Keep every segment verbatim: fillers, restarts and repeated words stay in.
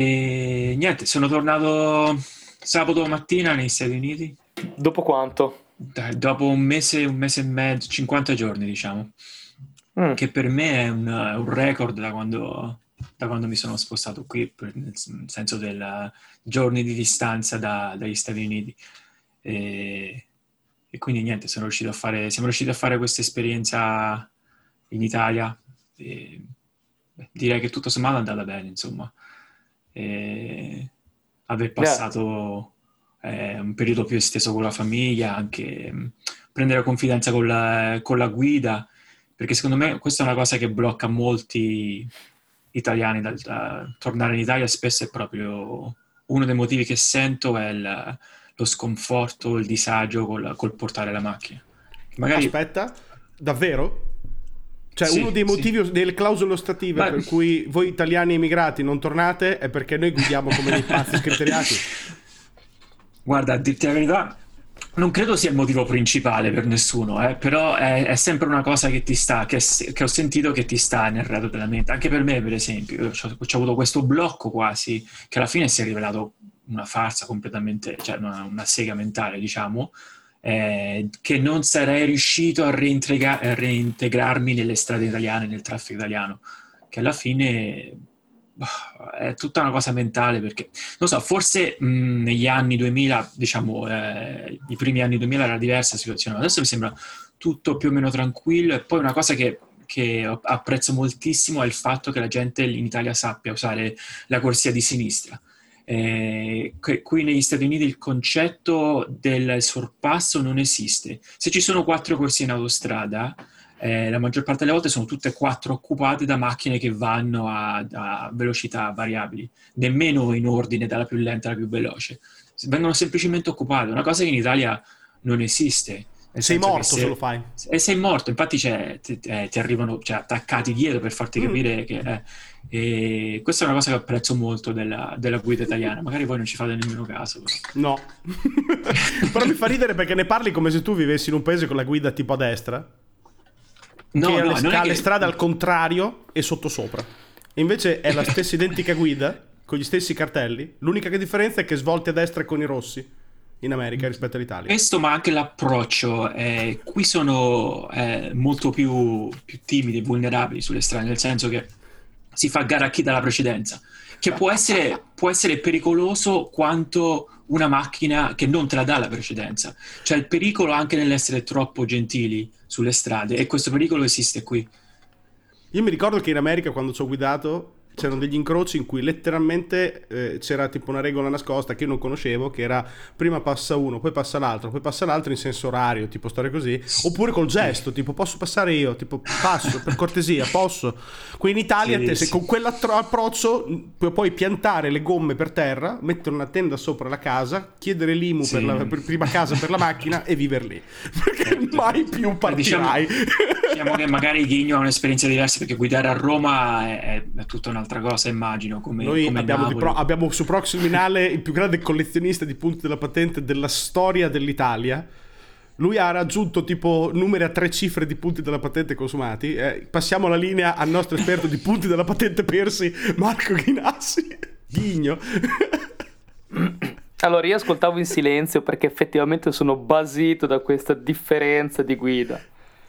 E niente, sono tornato sabato mattina negli Stati Uniti. Dopo quanto? Dopo un mese, un mese e mezzo, cinquanta giorni diciamo, mm. che per me è un, un record da quando, da quando mi sono spostato qui, per, nel senso del giorni di distanza da, dagli Stati Uniti. E, e quindi niente, sono riuscito a fare, siamo riusciti a fare questa esperienza in Italia. E, beh, direi che tutto sommato è andata bene, insomma. E, aver passato... Yeah. Eh, un periodo più esteso con la famiglia, anche mh, prendere confidenza con la, con la guida, perché secondo me questa è una cosa che blocca molti italiani dal da, tornare in Italia. Spesso è proprio uno dei motivi che sento è il, lo sconforto, il disagio col, col portare la macchina. Magari... Aspetta, davvero? Cioè sì, uno dei motivi sì. delle clausole ostative Ma... per cui voi italiani emigrati non tornate è perché noi guidiamo come dei pazzi scriteriati. Guarda, a dirti la verità, non credo sia il motivo principale per nessuno, eh, però è, è sempre una cosa che ti sta, che, che ho sentito che ti sta nel retro della mente. Anche per me, per esempio, c'ho, c'ho avuto questo blocco quasi, che alla fine si è rivelato una farsa completamente, cioè una, una sega mentale, diciamo, eh, che non sarei riuscito a, reintegra- a reintegrarmi nelle strade italiane, nel traffico italiano, che alla fine... è tutta una cosa mentale, perché non so, forse mh, negli anni duemila, diciamo eh, i primi anni duemila era diversa la situazione, adesso mi sembra tutto più o meno tranquillo. E poi una cosa che, che apprezzo moltissimo è il fatto che la gente in Italia sappia usare la corsia di sinistra. Eh, qui negli Stati Uniti il concetto del sorpasso non esiste. Se ci sono quattro corsie in autostrada, Eh, la maggior parte delle volte sono tutte e quattro occupate da macchine che vanno a, a velocità variabili, nemmeno in ordine dalla più lenta alla più veloce, vengono semplicemente occupate, una cosa che in Italia non esiste. Sei morto se, se lo fai. E sei morto, infatti cioè, ti, eh, ti arrivano cioè, attaccati dietro per farti capire mm. che eh, e questa è una cosa che apprezzo molto della, della guida italiana. Magari voi non ci fate nemmeno caso. Però. No, però mi fa ridere perché ne parli come se tu vivessi in un paese con la guida tipo a destra. No, che no, le, non è che... le strade al contrario e sottosopra. Invece è la stessa identica guida con gli stessi cartelli. L'unica differenza è che svolti a destra con i rossi in America rispetto all'Italia. Questo, ma anche l'approccio. Eh, qui sono eh, molto più, più timidi e vulnerabili sulle strade, nel senso che si fa gara a chi dà la precedenza, che può essere, può essere pericoloso quanto una macchina che non te la dà la precedenza. C'è il pericolo anche nell'essere troppo gentili sulle strade, e questo pericolo esiste qui. Io mi ricordo che in America, quando ci ho guidato, c'erano degli incroci in cui letteralmente eh, c'era tipo una regola nascosta che io non conoscevo, che era prima passa uno, poi passa l'altro, poi passa l'altro in senso orario, tipo storia così, oppure col gesto, tipo posso passare io, tipo passo, per cortesia, posso. Qui in Italia sì, te, se sì. con quell'approccio puoi poi piantare le gomme per terra, mettere una tenda sopra la casa, chiedere l'I M U sì. per la per prima casa per la macchina e vivere lì, perché mai più partirai. Diciamo, diciamo che magari Ghigno ha un'esperienza diversa, perché guidare a Roma è, è tutta una altra cosa, immagino. Come noi come abbiamo, pro, abbiamo su Proximinale il più grande collezionista di punti della patente della storia dell'Italia. Lui ha raggiunto tipo numeri a tre cifre di punti della patente consumati. Eh, passiamo la linea al nostro esperto di punti della patente persi, Marco Ghinassi. Ghigno. Allora, io ascoltavo in silenzio perché effettivamente sono basito da questa differenza di guida.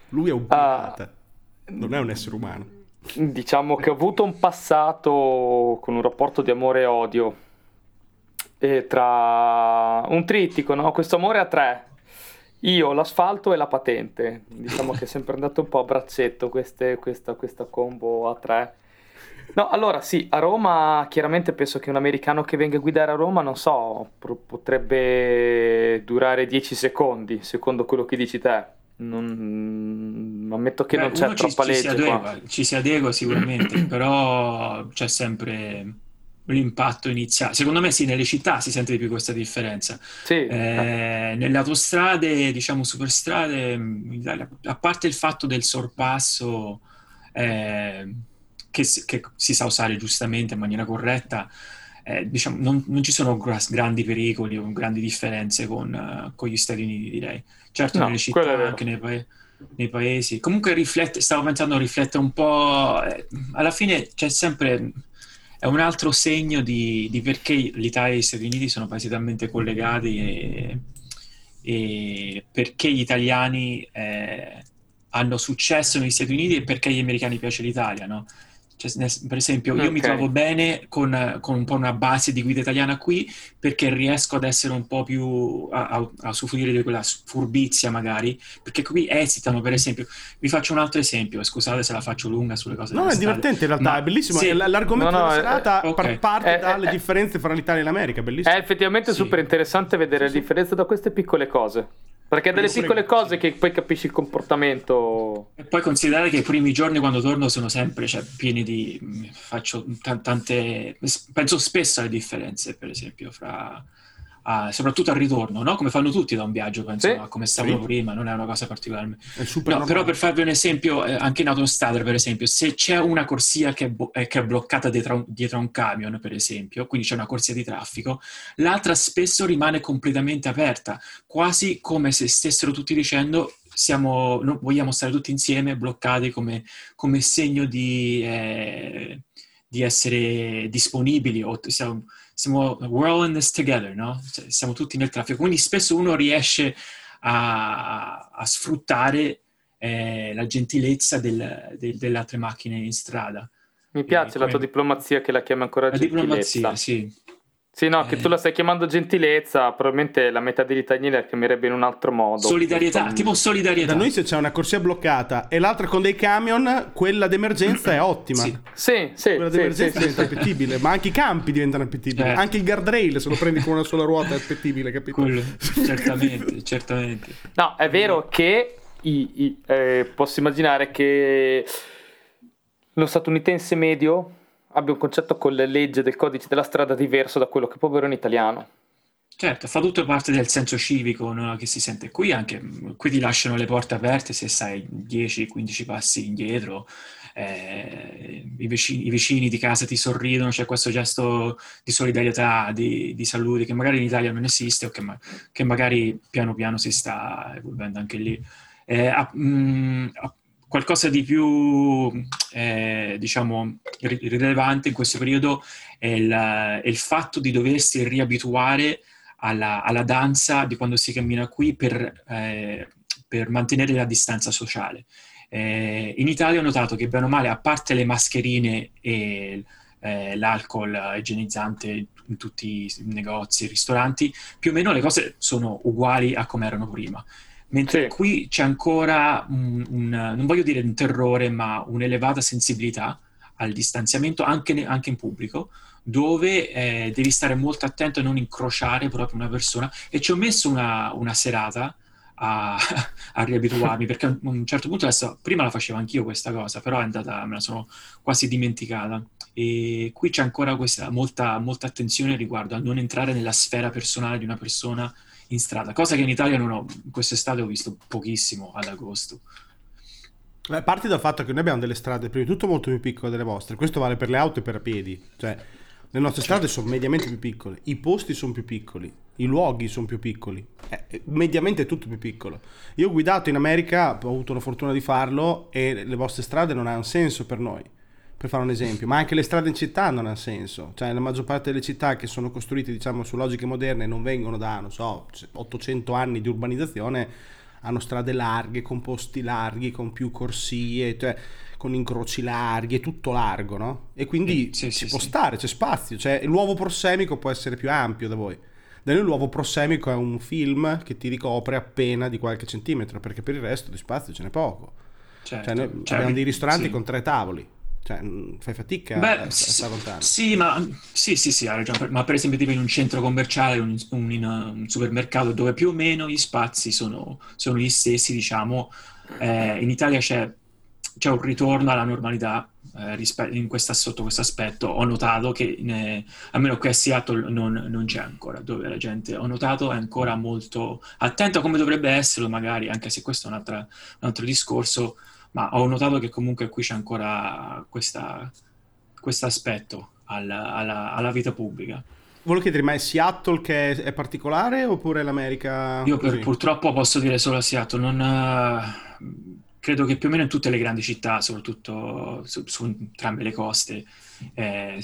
Lui è un pirata, uh, non è un essere umano. Diciamo che ho avuto un passato con un rapporto di amore e odio, e tra un trittico, no? Questo amore a tre, io, l'asfalto e la patente. Diciamo che è sempre andato un po' a braccetto queste, questa, questa combo a tre. No, allora sì, a Roma chiaramente penso che un americano che venga a guidare a Roma, non so, potrebbe durare dieci secondi, secondo quello che dici te. Non ammetto che Beh, non c'è troppa ci, legge ci si, adegua, qua. ci si adegua sicuramente, però c'è sempre l'impatto iniziale. Secondo me sì, nelle città si sente di più questa differenza. Sì. Eh, nelle autostrade, diciamo superstrade, in Italia, a parte il fatto del sorpasso eh, che, che si sa usare giustamente in maniera corretta, eh, diciamo non, non ci sono gr- grandi pericoli o grandi differenze con, uh, con gli Stati Uniti, direi. Certo, no, nelle città, anche nei, pa- nei paesi. Comunque riflette, stavo pensando, riflette un po'... Eh, alla fine c'è sempre... è un altro segno di, di perché l'Italia e gli Stati Uniti sono paesi talmente collegati e, e perché gli italiani eh, hanno successo negli Stati Uniti e perché agli americani piace l'Italia, no? Cioè, per esempio, io okay. mi trovo bene con, con un po' una base di guida italiana qui, perché riesco ad essere un po' più a, a, a soffrire di quella furbizia, magari, perché qui esitano. Per esempio, vi faccio un altro esempio, scusate se la faccio lunga sulle cose. No, è divertente in realtà, ma è bellissimo, sì. l'argomento no, no, della serata eh, okay. parte eh, dalle eh, differenze fra l'Italia e l'America, bellissimo. È effettivamente sì. super interessante vedere sì, sì. le differenze da queste piccole cose. Perché dalle piccole cose che poi capisci il comportamento. E poi considerare che i primi giorni quando torno sono sempre cioè, pieni di... faccio t- tante... penso spesso alle differenze, per esempio, fra... Ah, soprattutto al ritorno, no? Come fanno tutti da un viaggio, penso, sì. no? come stavano sì. prima, non è una cosa particolarmente. No, però per farvi un esempio, eh, anche in autostrada, per esempio, se c'è una corsia che è, bo- eh, che è bloccata dietro un, dietro un camion, per esempio, quindi c'è una corsia di traffico, l'altra spesso rimane completamente aperta, quasi come se stessero tutti dicendo siamo, no, vogliamo stare tutti insieme, bloccati come, come segno di, eh, di essere disponibili o siamo, siamo we're all in this together, no? Cioè, siamo tutti nel traffico, quindi spesso uno riesce a, a sfruttare eh, la gentilezza del, del, delle altre macchine in strada. Mi piace eh, la come... tua diplomazia, che la chiama ancora la gentilezza. Diplomazia, sì. Sì, no, eh... che tu la stai chiamando gentilezza, probabilmente la metà degli italiani la chiamerebbe in un altro modo. Solidarietà, con... tipo solidarietà. Da noi se c'è una corsia bloccata e l'altra con dei camion, quella d'emergenza è ottima. Sì, sì, sì quella sì, d'emergenza sì, diventa sì, appetibile, sì. ma anche i campi diventano appetibili, eh. anche il guardrail se lo prendi con una sola ruota è appetibile, capito? Quello, certamente, certamente. No, è vero che i, i, eh, posso immaginare che lo statunitense medio abbia un concetto con le leggi del codice della strada diverso da quello che può avere un italiano. Certo, fa tutto parte del senso civico, no? Che si sente qui, anche qui ti lasciano le porte aperte se sai dieci quindici passi indietro, eh, i, vicini, i vicini di casa ti sorridono, c'è questo gesto di solidarietà, di, di salute che magari in Italia non esiste o che, ma, che magari piano piano si sta evolvendo anche lì. Eh, a, mh, a, Qualcosa di più, eh, diciamo, rilevante in questo periodo è il, è il fatto di doversi riabituare alla, alla danza di quando si cammina qui per, eh, per mantenere la distanza sociale. Eh, in Italia ho notato che, bene o male, a parte le mascherine e eh, l'alcol igienizzante in tutti i negozi e ristoranti, più o meno le cose sono uguali a come erano prima. Mentre sì. qui c'è ancora, un, un, non voglio dire un terrore, ma un'elevata sensibilità al distanziamento, anche, ne, anche in pubblico, dove eh, devi stare molto attento a non incrociare proprio una persona. E ci ho messo una, una serata a, a riabituarmi, perché a un certo punto, adesso prima la facevo anch'io questa cosa, però è andata, me la sono quasi dimenticata. E qui c'è ancora questa molta, molta attenzione riguardo a non entrare nella sfera personale di una persona in strada, cosa che in Italia non ho, quest'estate ho visto pochissimo ad agosto. Beh, parti dal fatto che noi abbiamo delle strade prima di tutto molto più piccole delle vostre, questo vale per le auto e per i piedi, cioè le nostre strade sono mediamente più piccole, i posti sono più piccoli, i luoghi sono più piccoli, eh, mediamente è tutto più piccolo. Io ho guidato in America, ho avuto la fortuna di farlo, e le vostre strade non hanno senso per noi, per fare un esempio, ma anche le strade in città non hanno senso, cioè la maggior parte delle città che sono costruite diciamo su logiche moderne non vengono da, non so, ottocento anni di urbanizzazione, hanno strade larghe, con posti larghi, con più corsie, cioè con incroci larghi, è tutto largo, no? E quindi eh, sì, ci sì, può sì. stare, c'è spazio, cioè l'uovo prossemico può essere più ampio da voi. Da noi l'uovo prossemico è un film che ti ricopre appena di qualche centimetro, perché per il resto di spazio ce n'è poco. Certo, cioè noi cioè, abbiamo dei ristoranti sì. con tre tavoli. Cioè, fai fatica Beh, a, a stare lontano. Sì, ma sì, sì, sì, ma per esempio tipo in un centro commerciale, un, un, in un supermercato dove più o meno gli spazi sono, sono gli stessi, diciamo, eh, in Italia c'è, c'è un ritorno alla normalità eh, rispe- in questa, sotto questo aspetto. Ho notato che, ne, almeno qui a Seattle non, non c'è ancora, dove la gente, ho notato, è ancora molto attenta come dovrebbe esserlo, magari, anche se questo è un, un altro discorso. Ma ho notato che comunque qui c'è ancora questa questo aspetto alla, alla, alla vita pubblica. Volevo chiedere, ma è Seattle che è, è particolare oppure l'America? Io per, purtroppo posso dire solo Seattle, non uh, credo che più o meno in tutte le grandi città, soprattutto su, su entrambe le coste, eh,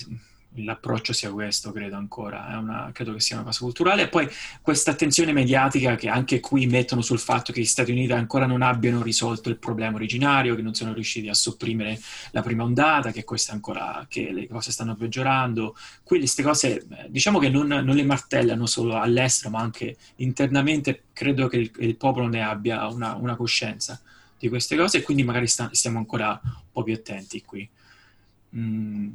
l'approccio sia questo, credo ancora, è una, credo che sia una cosa culturale. E poi questa attenzione mediatica che anche qui mettono sul fatto che gli Stati Uniti ancora non abbiano risolto il problema originario, che non sono riusciti a sopprimere la prima ondata, che questa ancora, che le cose stanno peggiorando. Quindi queste cose diciamo che non, non le martellano solo all'estero, ma anche internamente. Credo che il, il popolo ne abbia una, una coscienza di queste cose, e quindi magari sta, stiamo ancora un po' più attenti qui. Mm.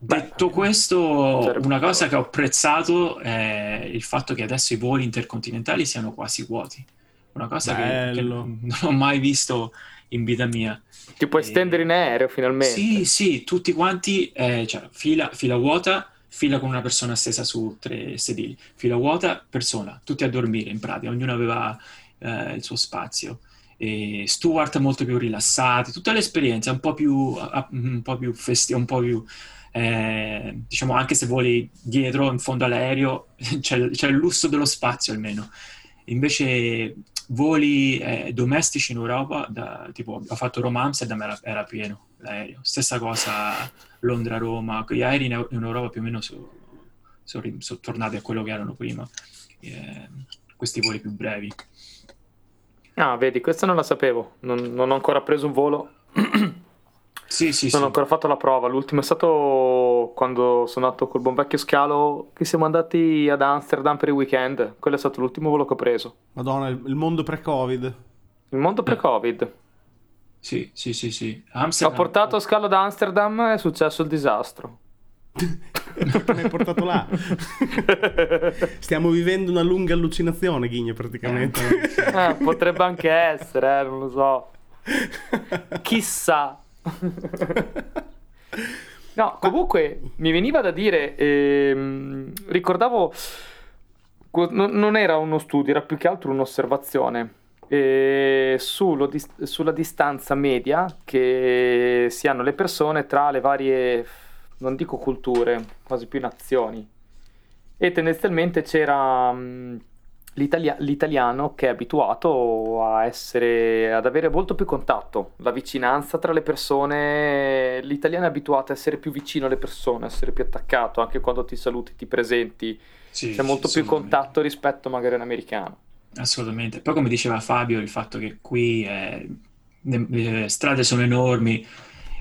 Detto questo, una cosa che ho apprezzato è il fatto che adesso i voli intercontinentali siano quasi vuoti. Una cosa che, che non ho mai visto in vita mia. Ti puoi e... stendere in aereo finalmente. Sì, sì, tutti quanti, eh, cioè, fila, fila vuota, fila con una persona stesa su tre sedili, fila vuota, persona, tutti a dormire in pratica, ognuno aveva eh, il suo spazio. E Stuart molto più rilassati, tutta l'esperienza un po' più un po' più festi- un po' più eh, diciamo, anche se voli dietro in fondo all'aereo c'è, c'è il lusso dello spazio almeno. Invece voli eh, domestici in Europa, da, tipo ho fatto Roma Amsterdam, era, era pieno l'aereo, stessa cosa Londra Roma, gli aerei in, in Europa più o meno sono so, so tornati a quello che erano prima, eh, questi voli più brevi. Ah, vedi, questo non la sapevo, non, non ho ancora preso un volo, sì, sì, non sì. ho ancora fatto la prova, l'ultimo è stato quando sono andato col buon vecchio Scalo, che siamo andati ad Amsterdam per il weekend, quello è stato l'ultimo volo che ho preso. Madonna, il mondo pre-Covid. Il mondo pre-Covid. Sì, sì, sì, sì. Amsterdam. Ho portato Scalo ad Amsterdam e è successo il disastro. Mi hai portato là. Stiamo vivendo una lunga allucinazione, Ghigno, praticamente. Eh, potrebbe anche essere, eh, non lo so. Chissà. No, comunque mi veniva da dire, ehm, ricordavo, no, non era uno studio, era più che altro un'osservazione eh, sullo, sulla distanza media che si hanno le persone tra le varie, non dico culture, quasi più nazioni, e tendenzialmente c'era mh, l'italia- l'italiano che è abituato a essere, ad avere molto più contatto, la vicinanza tra le persone, l'italiano è abituato a essere più vicino alle persone, a essere più attaccato, anche quando ti saluti, ti presenti, sì, c'è molto più contatto rispetto magari all'americano. Assolutamente, poi come diceva Fabio, il fatto che qui eh, le, le strade sono enormi,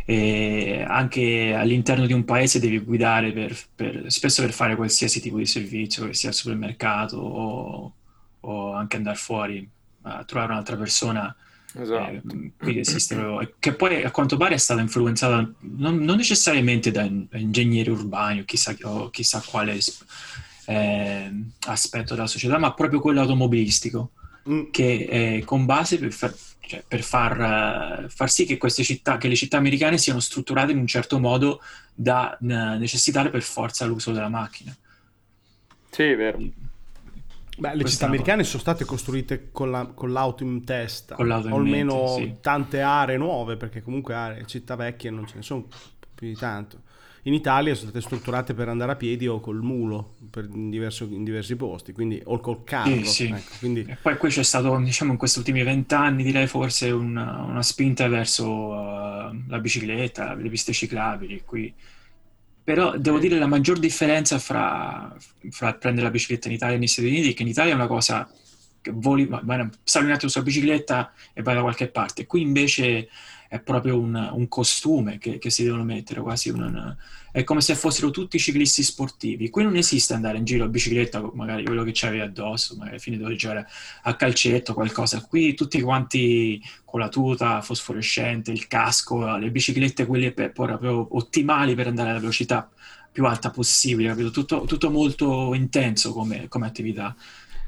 e anche all'interno di un paese devi guidare per, per, spesso per fare qualsiasi tipo di servizio, che sia al supermercato o, o anche andare fuori a trovare un'altra persona. Esatto. Eh, qui esiste, che poi a quanto pare è stata influenzata non, non necessariamente da ingegneri urbani o chissà, o chissà quale eh, aspetto della società, ma proprio quello automobilistico, che è con base per, far, cioè, per far, uh, far sì che queste città, che le città americane siano strutturate in un certo modo da uh, necessitare per forza l'uso della macchina. Sì, è vero. Beh, le città americane sono state costruite con, la, con l'auto in testa, con l'auto in o almeno mente, sì. Tante aree nuove, perché comunque aree, città vecchie non ce ne sono più di tanto. In Italia sono state strutturate per andare a piedi o col mulo per in, diverso, in diversi posti, quindi o col carro. Sì, sì. Ecco, quindi... E poi qui c'è stato, diciamo, in questi ultimi vent'anni direi forse una, una spinta verso uh, la bicicletta, le piste ciclabili qui. Però devo dire la maggior differenza fra, fra prendere la bicicletta in Italia e negli Stati Uniti è che in Italia è una cosa che voli, sali un attimo sulla bicicletta e vai da qualche parte. Qui invece è proprio un, un costume che, che si devono mettere, quasi una, una, è come se fossero tutti ciclisti sportivi. Qui non esiste andare in giro a bicicletta, magari quello che c'avevi addosso, magari alla fine dovevi giocare a calcetto qualcosa. Qui tutti quanti con la tuta fosforescente, il casco, le biciclette quelle per, proprio ottimali per andare alla velocità più alta possibile, capito? Tutto, tutto molto intenso come, come attività.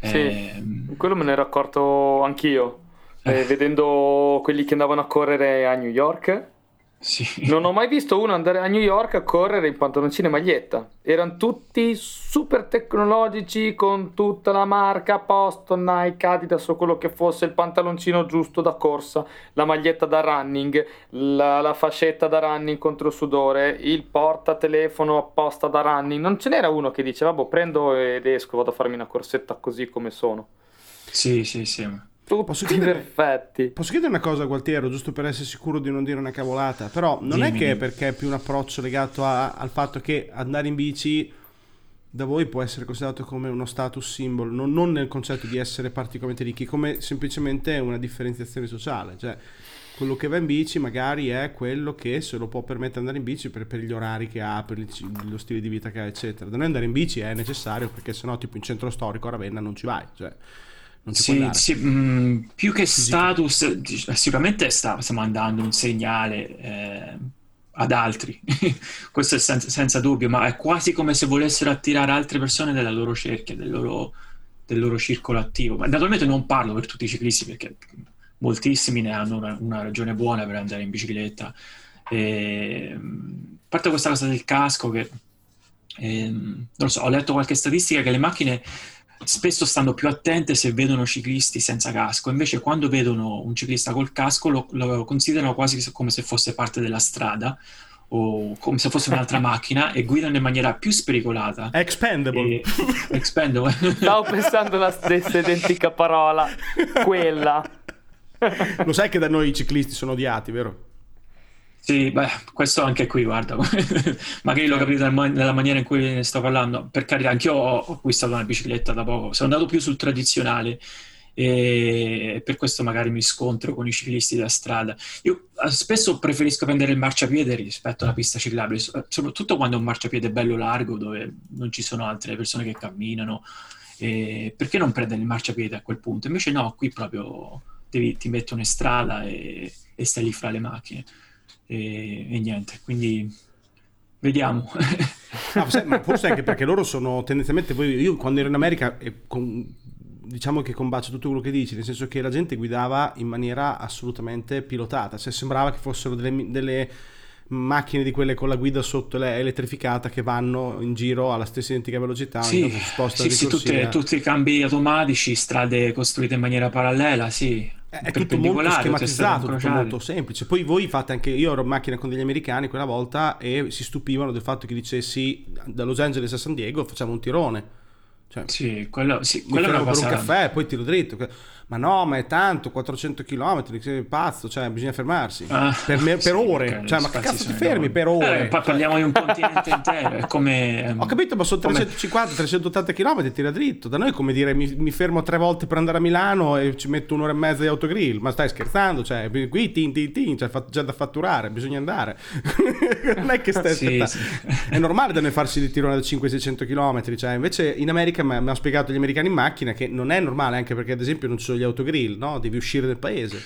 Sì, eh, quello me ne ero accorto anch'io. Eh, vedendo quelli che andavano a correre a New York, sì. Non ho mai visto uno andare a New York a correre in pantaloncini e maglietta. Erano tutti super tecnologici, con tutta la marca Boston, Nike, Adidas o quello che fosse, il pantaloncino giusto da corsa, la maglietta da running, la, la fascetta da running contro il sudore, il portatelefono apposta da running. Non ce n'era uno che diceva boh, prendo ed esco, vado a farmi una corsetta così come sono. Sì, sì, sì. Posso chiedere, perfetti. Posso chiedere una cosa, Gualtiero, giusto per essere sicuro di non dire una cavolata? Però non Dimmi. È che perché è più un approccio legato a, al fatto che andare in bici da voi può essere considerato come uno status symbol, non, non nel concetto di essere particolarmente ricchi, come semplicemente una differenziazione sociale, cioè quello che va in bici magari è quello che se lo può permettere andare in bici per, per gli orari che ha, per il, lo stile di vita che ha, eccetera. Da noi andare in bici è necessario perché sennò tipo in centro storico a Ravenna non ci vai, cioè non ci sì, sì, mh, più che status sicuramente sta, stiamo andando un segnale eh, ad altri questo è senza, senza dubbio, ma è quasi come se volessero attirare altre persone nella loro cerchia, del loro, del loro circolo attivo. Ma naturalmente non parlo per tutti i ciclisti perché moltissimi ne hanno una, una ragione buona per andare in bicicletta. E, a parte questa cosa del casco che e, non lo so, ho letto qualche statistica che le macchine spesso stanno più attente se vedono ciclisti senza casco, invece quando vedono un ciclista col casco lo, lo considerano quasi come se fosse parte della strada o come se fosse un'altra macchina e guidano in maniera più spericolata. Expendable. E... Expendable. Stavo pensando la stessa identica parola, quella. Lo sai che da noi i ciclisti sono odiati, vero? Sì, beh, questo anche qui, guarda, magari l'ho capito dalla maniera in cui ne sto parlando. Per carità, anch'io ho acquistato una bicicletta da poco, sono andato più sul tradizionale e per questo magari mi scontro con i ciclisti da strada. Io spesso preferisco prendere il marciapiede rispetto alla pista ciclabile, soprattutto quando è un marciapiede bello largo dove non ci sono altre persone che camminano. E perché non prendere il marciapiede a quel punto? Invece no, qui proprio devi, ti mettono in strada e, e stai lì fra le macchine. E, e niente, quindi vediamo. Ah, sai, ma forse anche perché loro sono tendenzialmente, voi, io quando ero in America eh, con, diciamo che combacio tutto quello che dici, nel senso che la gente guidava in maniera assolutamente pilotata, cioè sembrava che fossero delle, delle macchine di quelle con la guida sotto elettrificata che vanno in giro alla stessa identica velocità. Sì, sì, sì, tutte, tutti i cambi automatici, strade costruite in maniera parallela, sì. È tutto molto schematizzato, tutto molto semplice. Poi voi fate anche, io ero in macchina con degli americani quella volta e si stupivano del fatto che dicessi da Los Angeles a San Diego facciamo un tirone, cioè, sì, quello, sì, quello è una cosa per un caffè poi tiro dritto, ma no, ma è tanto, quattrocento chilometri, sei pazzo, cioè bisogna fermarsi ah, per, me, sì, per ore, okay, cioè ma che cazzo ti fermi dove? Per ore eh, poi parliamo di un continente intero, è come ho capito, ma sono trecentocinquanta trecentottanta chilometri, tira dritto. Da noi è come dire mi, mi fermo tre volte per andare a Milano e ci metto un'ora e mezza di autogrill, ma stai scherzando, cioè qui tin tin tin, cioè, già da fatturare, bisogna andare non è che stai sì, sì. È normale da noi farsi di tirone da cinquecento seicento chilometri, cioè invece in America mi hanno spiegato gli americani in macchina che non è normale, anche perché ad esempio non ci sono gli autogrill, no? Devi uscire dal paese,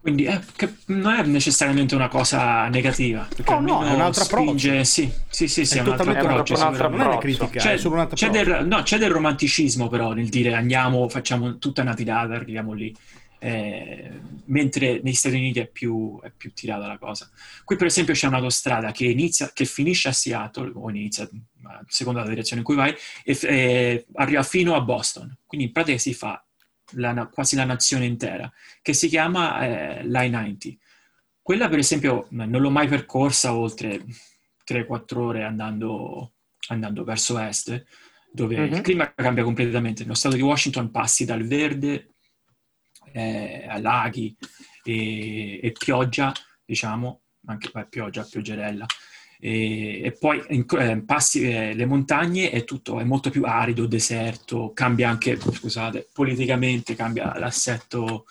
quindi è che non è necessariamente una cosa negativa, perché oh, no, è un altro spinge... approccio. Sì, sì, sì, sì, è, è un altro approccio, un altro approccio. Non è critica, c'è, è solo un altro c'è del, no, c'è del romanticismo però nel dire andiamo, facciamo tutta una tirata, arriviamo lì, eh, mentre negli Stati Uniti è più, è più tirata la cosa. Qui per esempio c'è un'autostrada che inizia, che finisce a Seattle o inizia secondo la direzione in cui vai e, e arriva fino a Boston, quindi in pratica si fa La, quasi la nazione intera, che si chiama eh, l'I novanta. Quella per esempio non l'ho mai percorsa oltre tre quattro ore andando, andando verso est, dove mm-hmm. il clima cambia completamente. Nello stato di Washington passi dal verde eh, a laghi e, e pioggia, diciamo, anche eh, pioggia, pioggerella, e, e poi in, eh, passi eh, le montagne e tutto è molto più arido, deserto, cambia anche, scusate, politicamente cambia l'assetto,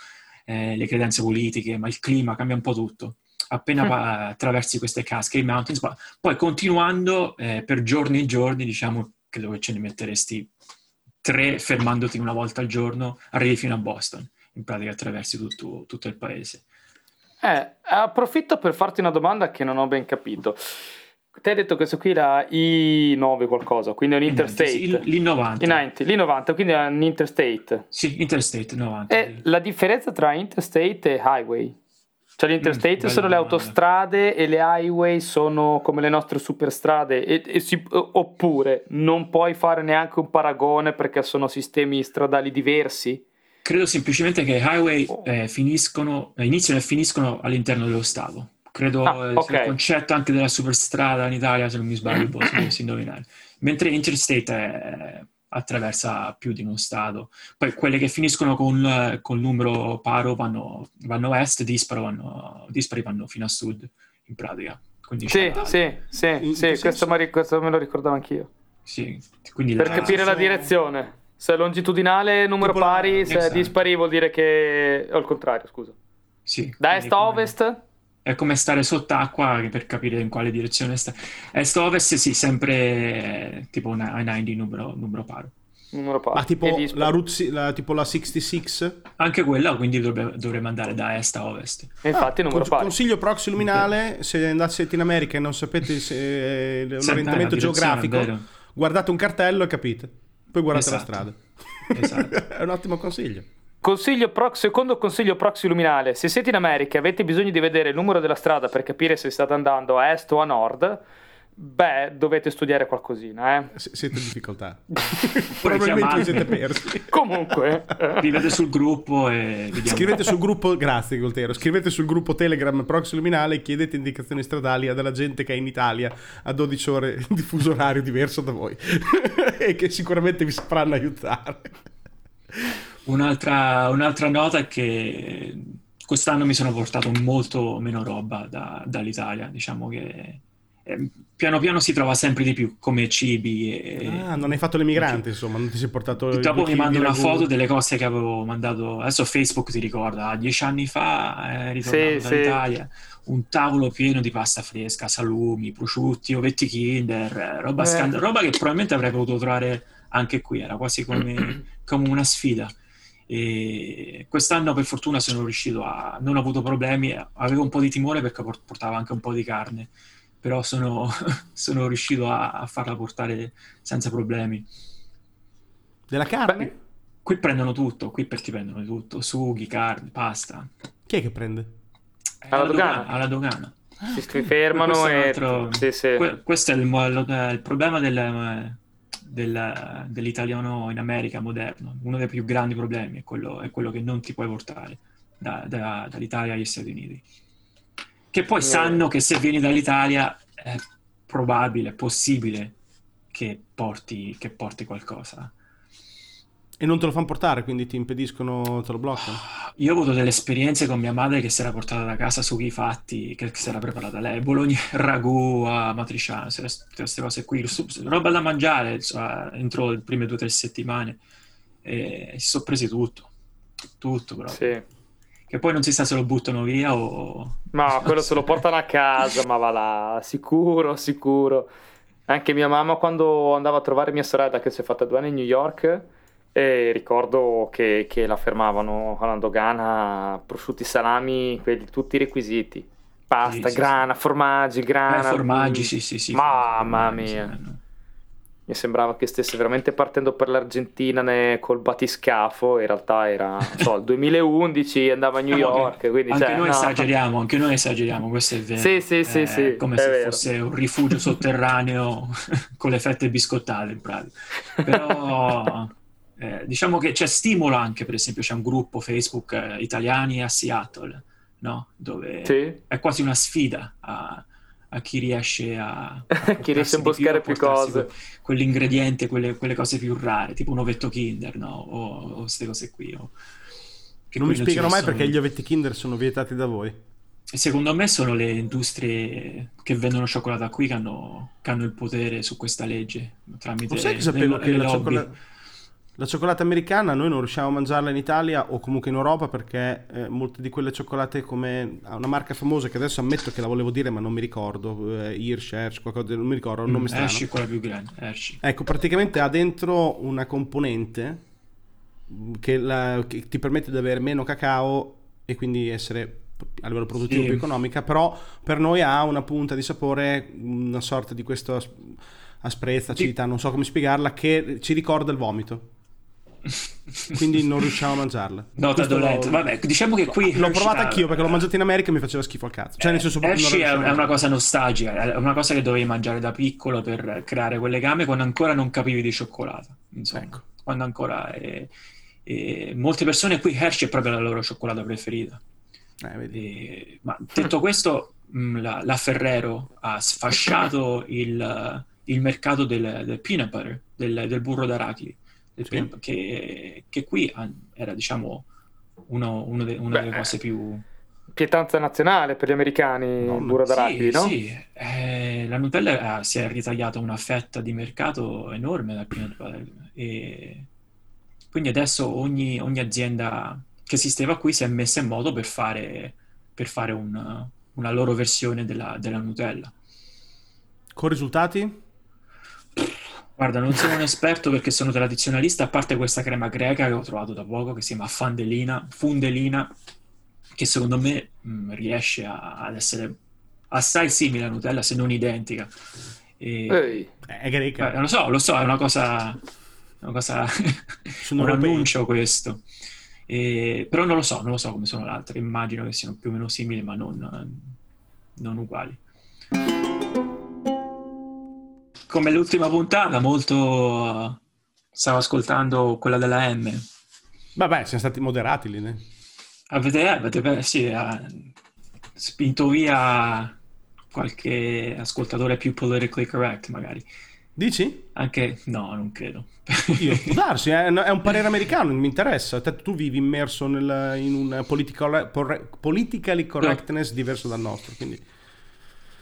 eh, le credenze politiche, ma il clima cambia un po' tutto appena mm. attraversi queste cascade mountains, poi continuando eh, per giorni e giorni, diciamo, credo che ce ne metteresti tre fermandoti una volta al giorno, arrivi fino a Boston, in pratica attraversi tutto, tutto il paese. Eh, approfitto per farti una domanda che non ho ben capito. Te hai detto che su qui la I nove qualcosa, quindi è un interstate. I novanta, quindi è un interstate. Sì, interstate novanta. E sì. La differenza tra interstate e highway? Cioè, le interstate mm, sono le domanda. Autostrade e le highway sono come le nostre superstrade, e, e si, oppure non puoi fare neanche un paragone perché sono sistemi stradali diversi? Credo semplicemente che i highway eh, finiscono, iniziano e finiscono all'interno dello Stato. Credo ah, okay. Il concetto anche della superstrada in Italia, se non mi sbaglio, posso indovinare. Mentre interstate è attraversa più di uno stato. Poi quelle che finiscono con, con numero paro vanno, vanno est, dispari vanno, dispari vanno fino a sud, in pratica. Quindi sì, sì, sì, sì, questo, mi, questo me lo ricordavo anch'io. Sì, quindi per la... capire la direzione. Se è longitudinale, numero tipo pari, la... se esatto. dispari vuol dire che... o il contrario, scusa. Sì. Da est a ovest... È come stare sott'acqua per capire in quale direzione sta. Est-ovest, sì, sempre eh, tipo una I novanta numero, numero paro. Numero paro. Ma tipo la, route, la, tipo la sessantasei? Anche quella, quindi dovrebbe, dovremmo andare da est a ovest. E infatti ah, numero cons- paro. Consiglio proxy luminale, se andate in America e non sapete se, eh, l'orientamento geografico, guardate un cartello e capite. Poi guardate esatto. la strada. Esatto. È un ottimo consiglio. Consiglio proc- secondo consiglio proxy luminale: se siete in America e avete bisogno di vedere il numero della strada per capire se state andando a est o a nord, beh, dovete studiare qualcosina, eh. S- siete in difficoltà. Probabilmente vi siete persi. Comunque, scrivete sul gruppo e vediamo. Scrivete sul gruppo, grazie Goltero, scrivete sul gruppo Telegram proxy luminale e chiedete indicazioni stradali alla gente che è in Italia a dodici ore di fuso orario diverso da voi e che sicuramente vi sapranno aiutare. Un'altra, un'altra nota è che quest'anno mi sono portato molto meno roba da, dall'Italia, diciamo che eh, piano piano si trova sempre di più come cibi e, ah, non hai fatto l'emigrante, insomma, non ti sei portato. Dopo mi mando una foto delle cose che avevo mandato, adesso Facebook ti ricorda, dieci anni fa eh, ritornavo sì, dall'Italia sì. un tavolo pieno di pasta fresca, salumi, prosciutti, ovetti Kinder, roba, eh. scand- roba che probabilmente avrei potuto trovare anche qui, era quasi come, come una sfida. E quest'anno per fortuna sono riuscito a non ho avuto problemi, avevo un po' di timore perché portavo anche un po' di carne, però sono, sono riuscito a, a farla portare senza problemi. Della carne? Beh, qui prendono tutto, qui per ti prendono tutto, sughi, carne, pasta. Chi è che prende? Alla, alla dogana. dogana alla dogana si, si fermano e altro... sì, sì. Que- questo è il, lo, il problema del Del, dell'italiano in America moderno, uno dei più grandi problemi è quello, è quello che non ti puoi portare da, da, dall'Italia agli Stati Uniti, che poi eh. sanno che se vieni dall'Italia è probabile, è possibile che porti, che porti qualcosa e non te lo fanno portare, quindi ti impediscono, te lo bloccano. Io ho avuto delle esperienze con mia madre che si era portata da casa sughi fatti, che, che si era preparata lei, bolognese, ragù, amatriciana, queste cose qui, roba da mangiare, insomma, entro le prime due o tre settimane, e si sono presi tutto, tutto proprio. Sì. Che poi non si sa se lo buttano via o... Ma quello se lo portano a casa, ma va là, sicuro, sicuro. Anche mia mamma quando andava a trovare mia sorella che si è fatta due anni in New York... E ricordo che, che la fermavano alla dogana, prosciutti, salami, quelli, tutti i requisiti, pasta, sì, grana, sì. formaggi, grana, eh, formaggi, sì, sì, sì. Mamma formaggi, mia, sì, no. Mi sembrava che stesse veramente partendo per l'Argentina ne, col batiscafo. In realtà era so, il duemilaundici, andava a New York. Okay. Quindi, anche cioè, noi no. esageriamo, anche noi esageriamo. Questo è vero. Sì, sì, eh, sì, sì, come se vero. fosse un rifugio sotterraneo con le fette biscottate, in pratica. Però. Eh, diciamo che c'è stimolo anche, per esempio c'è un gruppo Facebook eh, italiani a Seattle, no? Dove sì. è quasi una sfida a, a chi riesce a, a chi riesce a buscare più, più cose, que- quell'ingrediente, quelle, quelle cose più rare, tipo un ovetto Kinder, no? O queste cose qui. O... Che non mi spiegano mai sono... perché gli ovetti Kinder sono vietati da voi. Secondo me sono le industrie che vendono cioccolata qui che hanno, che hanno il potere su questa legge tramite le, che sapevo le, che le la lobby. Cioccolata... La cioccolata americana noi non riusciamo a mangiarla in Italia o comunque in Europa perché eh, molte di quelle cioccolate come una marca famosa che adesso ammetto che la volevo dire ma non mi ricordo, eh, Hirsch, Hershey, qualcosa, non mi ricordo, un nome mm, strano. Hershey è quella più grande, Hershey. Ecco, praticamente ha dentro una componente che, la, che ti permette di avere meno cacao e quindi essere a livello produttivo sì. più economica, però per noi ha una punta di sapore, una sorta di questa asprezza, acidità, non so come spiegarla, che ci ricorda il vomito. Quindi non riusciamo a mangiarla. Nota dolente. Vabbè, diciamo che qui l'ho provata anch'io perché l'ho mangiata in America e mi faceva schifo al cazzo. Cioè, nel senso, Hershey è una cosa nostalgica, è una cosa che dovevi mangiare da piccolo per creare quel legame quando ancora non capivi di cioccolata. Insomma, ecco. Quando ancora è, è... molte persone qui Hershey è proprio la loro cioccolata preferita. Eh, vedi. E... Ma detto questo, la, la Ferrero ha sfasciato il il mercato del, del peanut butter, del, del burro d'arachidi, del sì. peanut, che, che qui era, diciamo, uno, uno de, una Beh, delle cose più... Pietanza nazionale per gli americani, no, il burro d'arachidi, sì, no? Sì, eh, la Nutella eh, si è ritagliata una fetta di mercato enorme dal peanut butter, e quindi adesso ogni, ogni azienda che esisteva qui si è messa in modo per fare, per fare un, una loro versione della, della Nutella. Con risultati? Guarda, non sono un esperto perché sono tradizionalista, a parte questa crema greca che ho trovato da poco, che si chiama Fundelina, Fundelina che secondo me mh, riesce a, ad essere assai simile a Nutella, se non identica. E... Ehi, è greca. Guarda, lo so, lo so, è una cosa... Una cosa sono un europei. Annuncio questo. E, però non lo so, non lo so come sono le altre, immagino che siano più o meno simili ma non, non uguali. Come l'ultima puntata, molto stavo ascoltando quella della M. Vabbè, siamo stati moderati lì, né? Avete, avete sì, ha spinto via qualche ascoltatore più politically correct magari. Dici? Anche no, non credo. Io, può darsi, eh? È un parere americano, non mi interessa. Tu vivi immerso nel, in un political, politically correctness diverso dal nostro, quindi...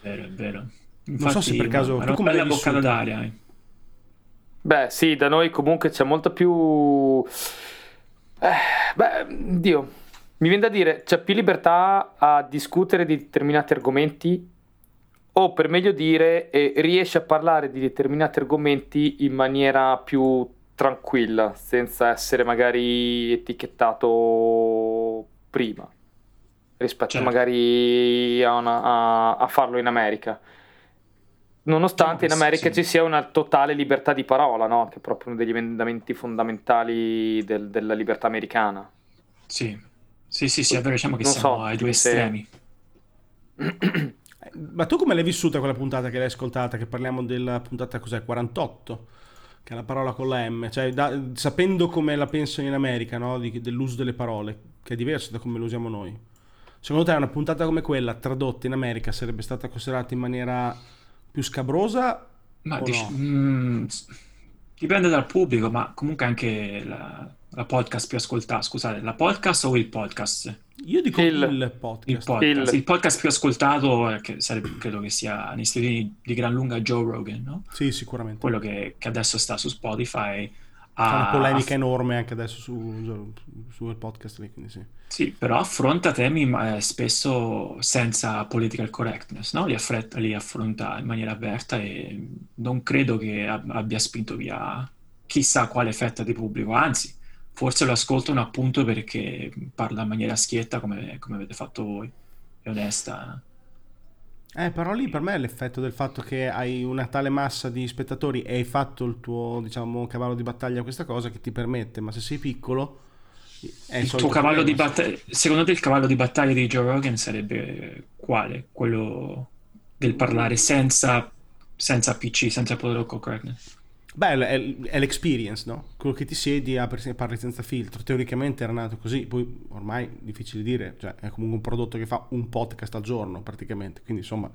Vero, è vero. Infatti, non so se per caso... Era una bella boccata d'aria. Eh. Beh, sì, da noi comunque c'è molta più... Eh, beh, Dio, mi viene da dire, c'è più libertà a discutere di determinati argomenti, o per meglio dire, eh, riesce a parlare di determinati argomenti in maniera più tranquilla, senza essere magari etichettato prima, rispetto certo. magari a, una, a, a farlo in America. Nonostante in America sì. ci sia una totale libertà di parola, no? Che è proprio uno degli emendamenti fondamentali del, della libertà americana. Sì, sì, sì, sì è vero, diciamo che non siamo so, ai due estremi. Se... Ma tu come l'hai vissuta quella puntata che l'hai ascoltata? Che parliamo della puntata cos'è? quarantotto, che è la parola con la M, cioè da, sapendo come la pensano in America, no? Di, dell'uso delle parole, che è diverso da come lo usiamo noi. Secondo te una puntata come quella tradotta in America sarebbe stata considerata in maniera più scabrosa? Ma dici, no? mh, dipende dal pubblico, ma comunque anche la, la podcast più ascoltata, scusate, la podcast o il podcast? Io dico il, il podcast. Il podcast. Il... il podcast più ascoltato, che sarebbe, credo che sia negli Stati Uniti di gran lunga Joe Rogan, no? Sì, sicuramente. Quello che, che adesso sta su Spotify. Ha una polemica enorme anche adesso su, su il podcast lì, quindi sì. Sì, però affronta temi eh, spesso senza political correctness, no? Li, affretta, li affronta in maniera aperta e non credo che abbia spinto via chissà quale fetta di pubblico, anzi. Forse lo ascoltano appunto perché parla in maniera schietta come, come avete fatto voi, è onesta. Eh, però lì per me è l'effetto del fatto che hai una tale massa di spettatori e hai fatto il tuo, diciamo, cavallo di battaglia, questa cosa che ti permette, ma se sei piccolo... È il, il tuo cavallo di battaglia... Secondo te il cavallo di battaglia di Joe Rogan sarebbe quale? Quello del parlare senza, senza P C, senza political correctness? Beh, è l'experience, no? Quello che ti siedi e parli senza filtro. Teoricamente era nato così, poi ormai difficile dire, cioè è comunque un prodotto che fa un podcast al giorno praticamente, quindi insomma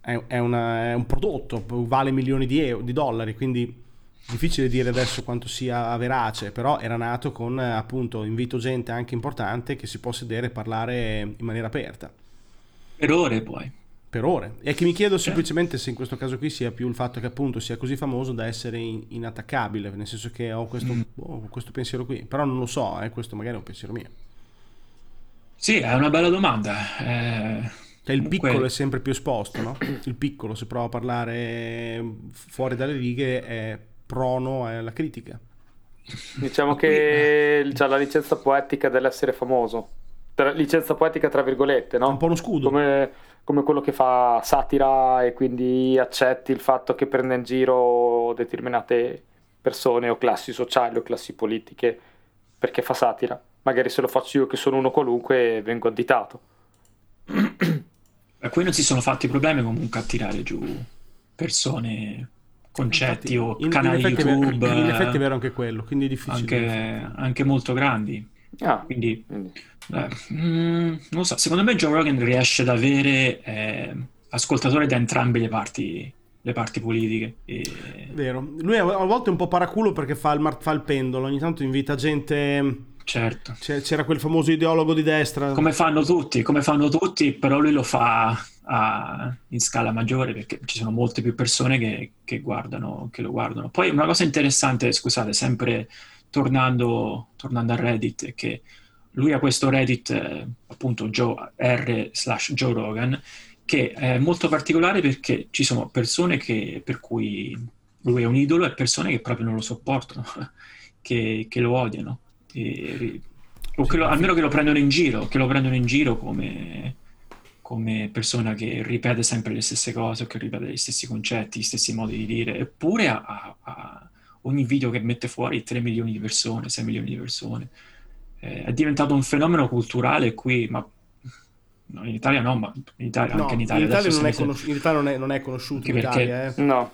è, è, una, è un prodotto, vale milioni di, euro, di dollari, quindi difficile dire adesso quanto sia verace, però era nato con appunto invito gente anche importante che si può sedere e parlare in maniera aperta. Per ore poi. Per ore. E che mi chiedo semplicemente se in questo caso qui sia più il fatto che appunto sia così famoso da essere in- inattaccabile, nel senso che ho questo, mm. oh, questo pensiero qui, però non lo so, eh, questo magari è un pensiero mio. Sì, è una bella domanda. Eh, cioè, il comunque... piccolo è sempre più esposto, no? Il piccolo, se prova a parlare fuori dalle righe, è prono alla critica. Diciamo che c'è la licenza poetica dell'essere famoso, tra, licenza poetica tra virgolette, no? Un po' uno scudo. Come... come quello che fa satira e quindi accetti il fatto che prenda in giro determinate persone o classi sociali o classi politiche perché fa satira. Magari se lo faccio io che sono uno qualunque vengo additato. E qui non si sono fatti problemi comunque a tirare giù persone, concetti. Infatti, o canali in YouTube. Vero, in effetti è vero anche quello, quindi è difficile. Anche, anche molto grandi. Ah, quindi, quindi. Eh, mm, non lo so, secondo me Joe Rogan riesce ad avere eh, ascoltatori da entrambe le parti le parti politiche. E... Vero. Lui a volte è un po' paraculo perché fa il, mar- fa il pendolo, ogni tanto invita gente... Certo. C'era quel famoso ideologo di destra. Come fanno tutti, come fanno tutti, però lui lo fa a, in scala maggiore perché ci sono molte più persone che, che guardano, che lo guardano. Poi una cosa interessante, scusate, sempre tornando, tornando a Reddit, è che lui ha questo Reddit, appunto Joe R slash Joe Rogan, che è molto particolare perché ci sono persone che, per cui lui è un idolo, e persone che proprio non lo sopportano, che, che lo odiano. E, o che lo, almeno che lo prendono in giro, che lo prendono in giro come, come persona che ripete sempre le stesse cose, o che ripete gli stessi concetti, gli stessi modi di dire, eppure a, a, a ogni video che mette fuori tre milioni di persone, sei milioni di persone. Eh, è diventato un fenomeno culturale qui, ma no, in Italia no, ma in Italia, no, anche in Italia, in Italia non, è conosci- in Italia non, è, non è conosciuto in Italia, perché, eh. no.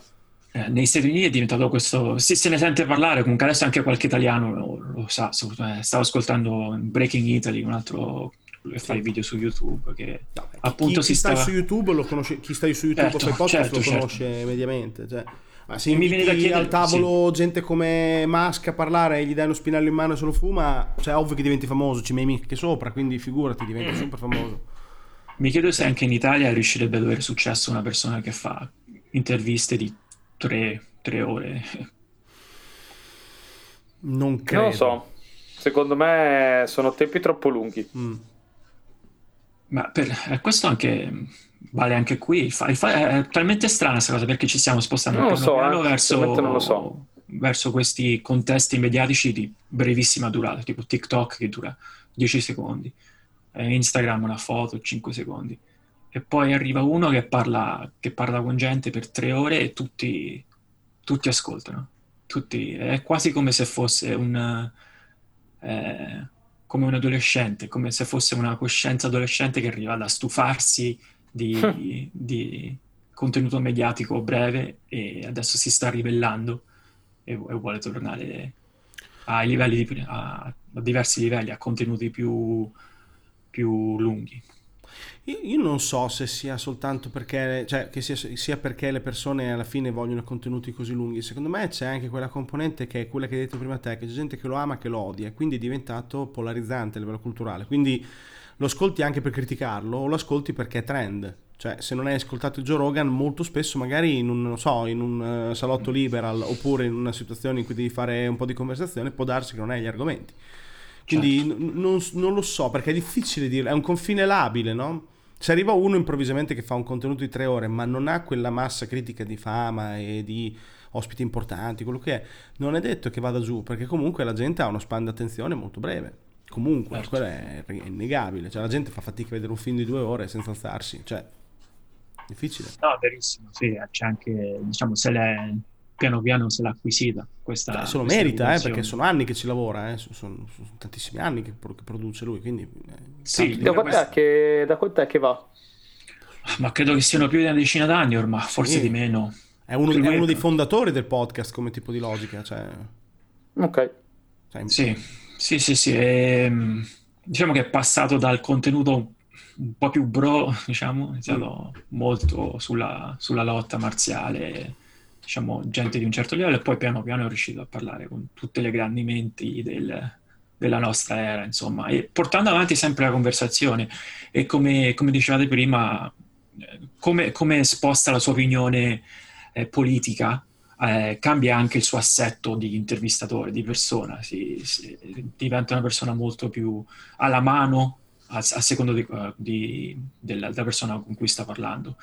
Eh, negli Stati Uniti è diventato questo, se, se ne sente parlare, comunque adesso anche qualche italiano lo, lo sa. Stavo ascoltando Breaking Italy, un altro che fa i video su YouTube, che no, beh, appunto chi, si chi stava... sta su YouTube lo conosce, chi sta su YouTube certo, o podcast certo, lo certo. conosce mediamente, cioè. Ma se mi viene da chiedere al tavolo sì. gente come Musk a parlare e gli dai uno spinello in mano e se lo fuma, cioè ovvio che diventi famoso, ci memi anche sopra, quindi figurati, diventi super famoso. Mi chiedo se anche in Italia riuscirebbe ad avere successo una persona che fa interviste di Tre, tre ore. Non credo. Non lo so. Secondo me sono tempi troppo lunghi. Mm. Ma per questo anche vale anche qui. Il fa, il fa, è talmente strana questa cosa perché ci stiamo spostando non lo so, piano eh, verso, non lo so. verso questi contesti mediatici di brevissima durata, tipo TikTok che dura dieci secondi, Instagram una foto cinque secondi. E poi arriva uno che parla, che parla con gente per tre ore e tutti, tutti ascoltano. Tutti, è quasi come se fosse un eh, come un adolescente, come se fosse una coscienza adolescente che arriva a stufarsi di, di contenuto mediatico breve e adesso si sta ribellando e, e vuole tornare ai livelli di, a, a diversi livelli, a contenuti più, più lunghi. Io non so se sia soltanto perché, cioè, che sia, sia perché le persone alla fine vogliono contenuti così lunghi. Secondo me c'è anche quella componente che è quella che hai detto prima te, che c'è gente che lo ama, che lo odia, quindi è diventato polarizzante a livello culturale. Quindi lo ascolti anche per criticarlo o lo ascolti perché è trend. Cioè, se non hai ascoltato Joe Rogan, molto spesso magari in un, non so, in un uh, salotto liberal oppure in una situazione in cui devi fare un po' di conversazione, può darsi che non hai gli argomenti. Quindi certo. n- non, non lo so, perché è difficile dirlo, è un confine labile, no? Se arriva uno improvvisamente che fa un contenuto di tre ore, ma non ha quella massa critica di fama e di ospiti importanti, quello che è, non è detto che vada giù, perché comunque la gente ha uno span di attenzione molto breve. Comunque, certo. Quello è, è innegabile. Cioè, la gente fa fatica a vedere un film di due ore senza alzarsi, cioè, difficile. No, verissimo, sì, c'è anche, diciamo, se l'è... piano piano se l'ha acquisita questa, cioè, se lo questa merita eh, perché sono anni che ci lavora eh. sono, sono, sono tantissimi anni che, pro, che produce lui, quindi eh, sì, da quant'è che, da quant'è che va? Ma credo che siano più di una decina d'anni ormai, forse sì. Di meno. È uno, è uno dei fondatori del podcast come tipo di logica, cioè... ok cioè, sì. sì sì sì e, diciamo che è passato dal contenuto un po' più bro, diciamo, mm. molto sulla, sulla lotta marziale, diciamo, gente di un certo livello, e poi piano piano è riuscito a parlare con tutte le grandi menti del, della nostra era, insomma, e portando avanti sempre la conversazione. E come, come dicevate prima, come, come sposta la sua opinione eh, politica, eh, cambia anche il suo assetto di intervistatore, di persona, si, si, diventa una persona molto più alla mano, a, a seconda di, di, della, della persona con cui sta parlando.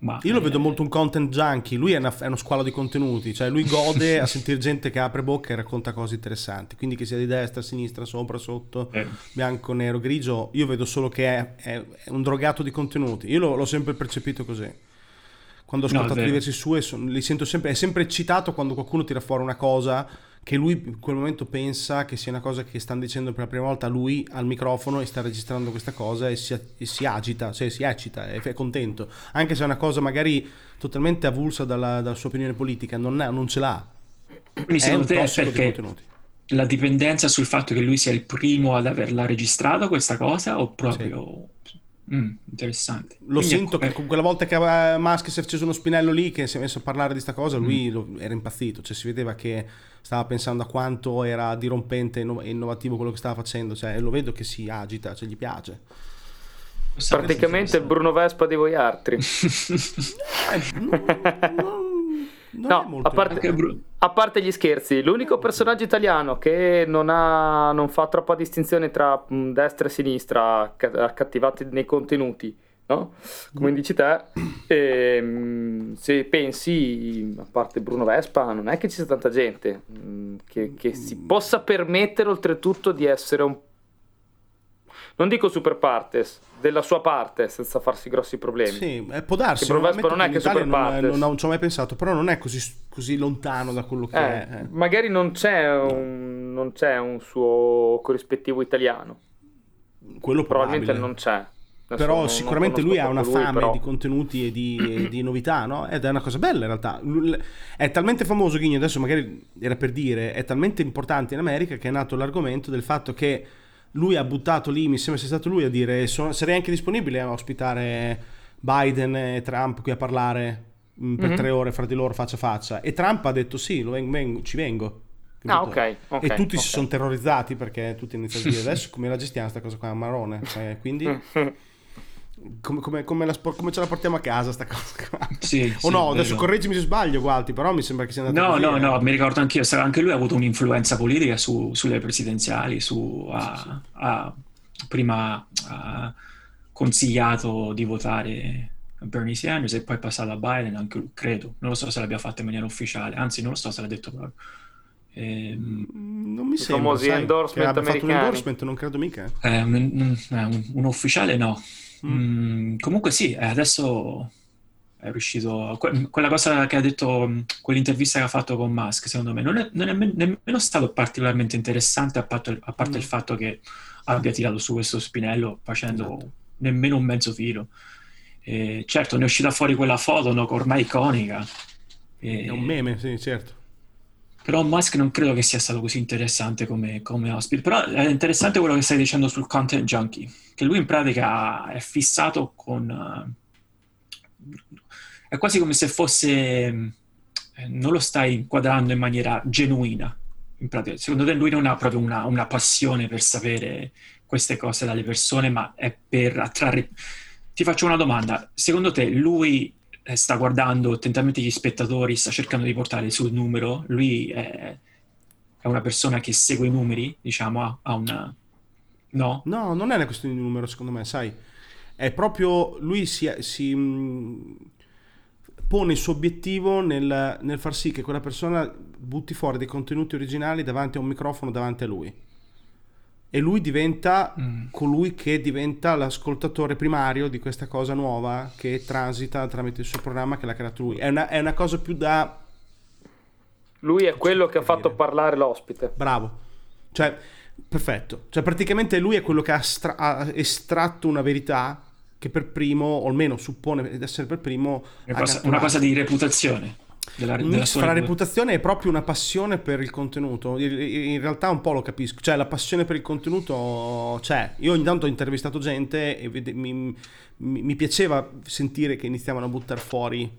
Ma io lo vedo molto un content junkie, lui è, una, è uno squalo di contenuti, cioè lui gode a sentire gente che apre bocca e racconta cose interessanti, quindi che sia di destra, sinistra, sopra, sotto, eh. bianco, nero, grigio, io vedo solo che è, è, è un drogato di contenuti, io lo, l'ho sempre percepito così, quando ho ascoltato no, diversi sue, son, li sento sempre, è sempre eccitato quando qualcuno tira fuori una cosa che lui in quel momento pensa che sia una cosa che stanno dicendo per la prima volta lui al microfono e sta registrando questa cosa e si, e si agita, cioè si eccita, è, è contento. Anche se è una cosa magari totalmente avulsa dalla, dalla sua opinione politica, non, ha, non ce l'ha. Quindi secondo te è perché la dipendenza sul fatto che lui sia il primo ad averla registrata questa cosa o proprio... Sì. Mm, interessante. Lo Quindi sento è... che quella volta che Musk si è acceso uno spinello lì, che si è messo a parlare di sta cosa, lui mm. lo, era impazzito, cioè si vedeva che stava pensando a quanto era dirompente e inno- innovativo quello che stava facendo, cioè lo vedo che si agita, cioè gli piace. Praticamente il Bruno Vespa di voi altri. No, no, a parte, a parte gli scherzi, l'unico personaggio italiano che non ha non fa troppa distinzione tra destra e sinistra, accattivati nei contenuti, no? Come mm. dici te, e, se pensi, a parte Bruno Vespa, non è che ci sia tanta gente che, che si possa permettere oltretutto di essere un, non dico super partes, della sua parte, senza farsi grossi problemi. Sì, può darsi, che Vespa non è che super partes. Non, non, non ci ho mai pensato, però non è così, così lontano da quello che eh, è. Eh. Magari non c'è, un, non c'è un suo corrispettivo italiano. Quello probabilmente non c'è. Adesso però non, sicuramente non lui ha una lui, fame però. di contenuti e di, e di novità, no? Ed è una cosa bella in realtà. È talmente famoso, Ghigno, adesso magari era per dire, è talmente importante in America che è nato l'argomento del fatto che lui ha buttato lì, mi sembra sia stato lui a dire, sono, sarei anche disponibile a ospitare Biden e Trump qui a parlare mh, per mm-hmm. tre ore fra di loro faccia a faccia, e Trump ha detto sì, lo vengo, vengo, ci vengo, ah, okay, okay, e tutti okay. si sono terrorizzati perché tutti iniziano a dire adesso come la gestiamo sta cosa qua, marrone, cioè, quindi come, come, come, la, come ce la portiamo a casa sta cosa qua? Sì, o sì, no, adesso correggimi se sbaglio, Gualti, però mi sembra che sia andato no così, no eh. no mi ricordo anch'io, anche lui ha avuto un'influenza politica su, sulle presidenziali, su ha, sì, sì. ha prima ha consigliato di votare Bernie Sanders e poi è passato a Biden anche lui, credo, non lo so se l'abbia fatto in maniera ufficiale, anzi non lo so se l'ha detto proprio. Ehm, non mi sembra sai, endorsement che abbia fatto un endorsement, non credo mica eh, un, un, un ufficiale no. Mm. Mm, comunque sì, adesso è riuscito que- quella cosa che ha detto, quell'intervista che ha fatto con Musk, secondo me non è, non è me- nemmeno stato particolarmente interessante, a parte, a parte mm. il fatto che abbia tirato su questo spinello facendo esatto. nemmeno un mezzo filo. E certo, ne è uscita fuori quella foto, no, ormai iconica, e... è un meme, sì, certo. Però Musk non credo che sia stato così interessante come, come ospite. Però è interessante quello che stai dicendo sul content junkie, che lui in pratica è fissato con... Uh, è quasi come se fosse... non lo stai inquadrando in maniera genuina. In pratica, secondo te lui non ha proprio una, una passione per sapere queste cose dalle persone, ma è per attrarre... Ti faccio una domanda. Secondo te lui... sta guardando attentamente gli spettatori, sta cercando di portare sul numero, lui è, è una persona che segue i numeri, diciamo, ha, ha una... no? No, non è una questione di numero, secondo me, sai, è proprio lui si, si mh, pone il suo obiettivo nel, nel far sì che quella persona butti fuori dei contenuti originali davanti a un microfono, davanti a lui, e lui diventa mm. colui che diventa l'ascoltatore primario di questa cosa nuova che transita tramite il suo programma che l'ha creato lui. È una, è una cosa più da... Lui è quello che ha fatto parlare l'ospite. Bravo. Cioè, perfetto. Cioè, praticamente lui è quello che ha, stra- ha estratto una verità che per primo, o almeno suppone di essere per primo... Cosa, una cosa di reputazione. Della, della sua la reputazione è proprio una passione per il contenuto, in realtà un po' lo capisco, cioè la passione per il contenuto c'è, cioè, io ogni tanto ho intervistato gente e vede, mi, mi, mi piaceva sentire che iniziavano a buttare fuori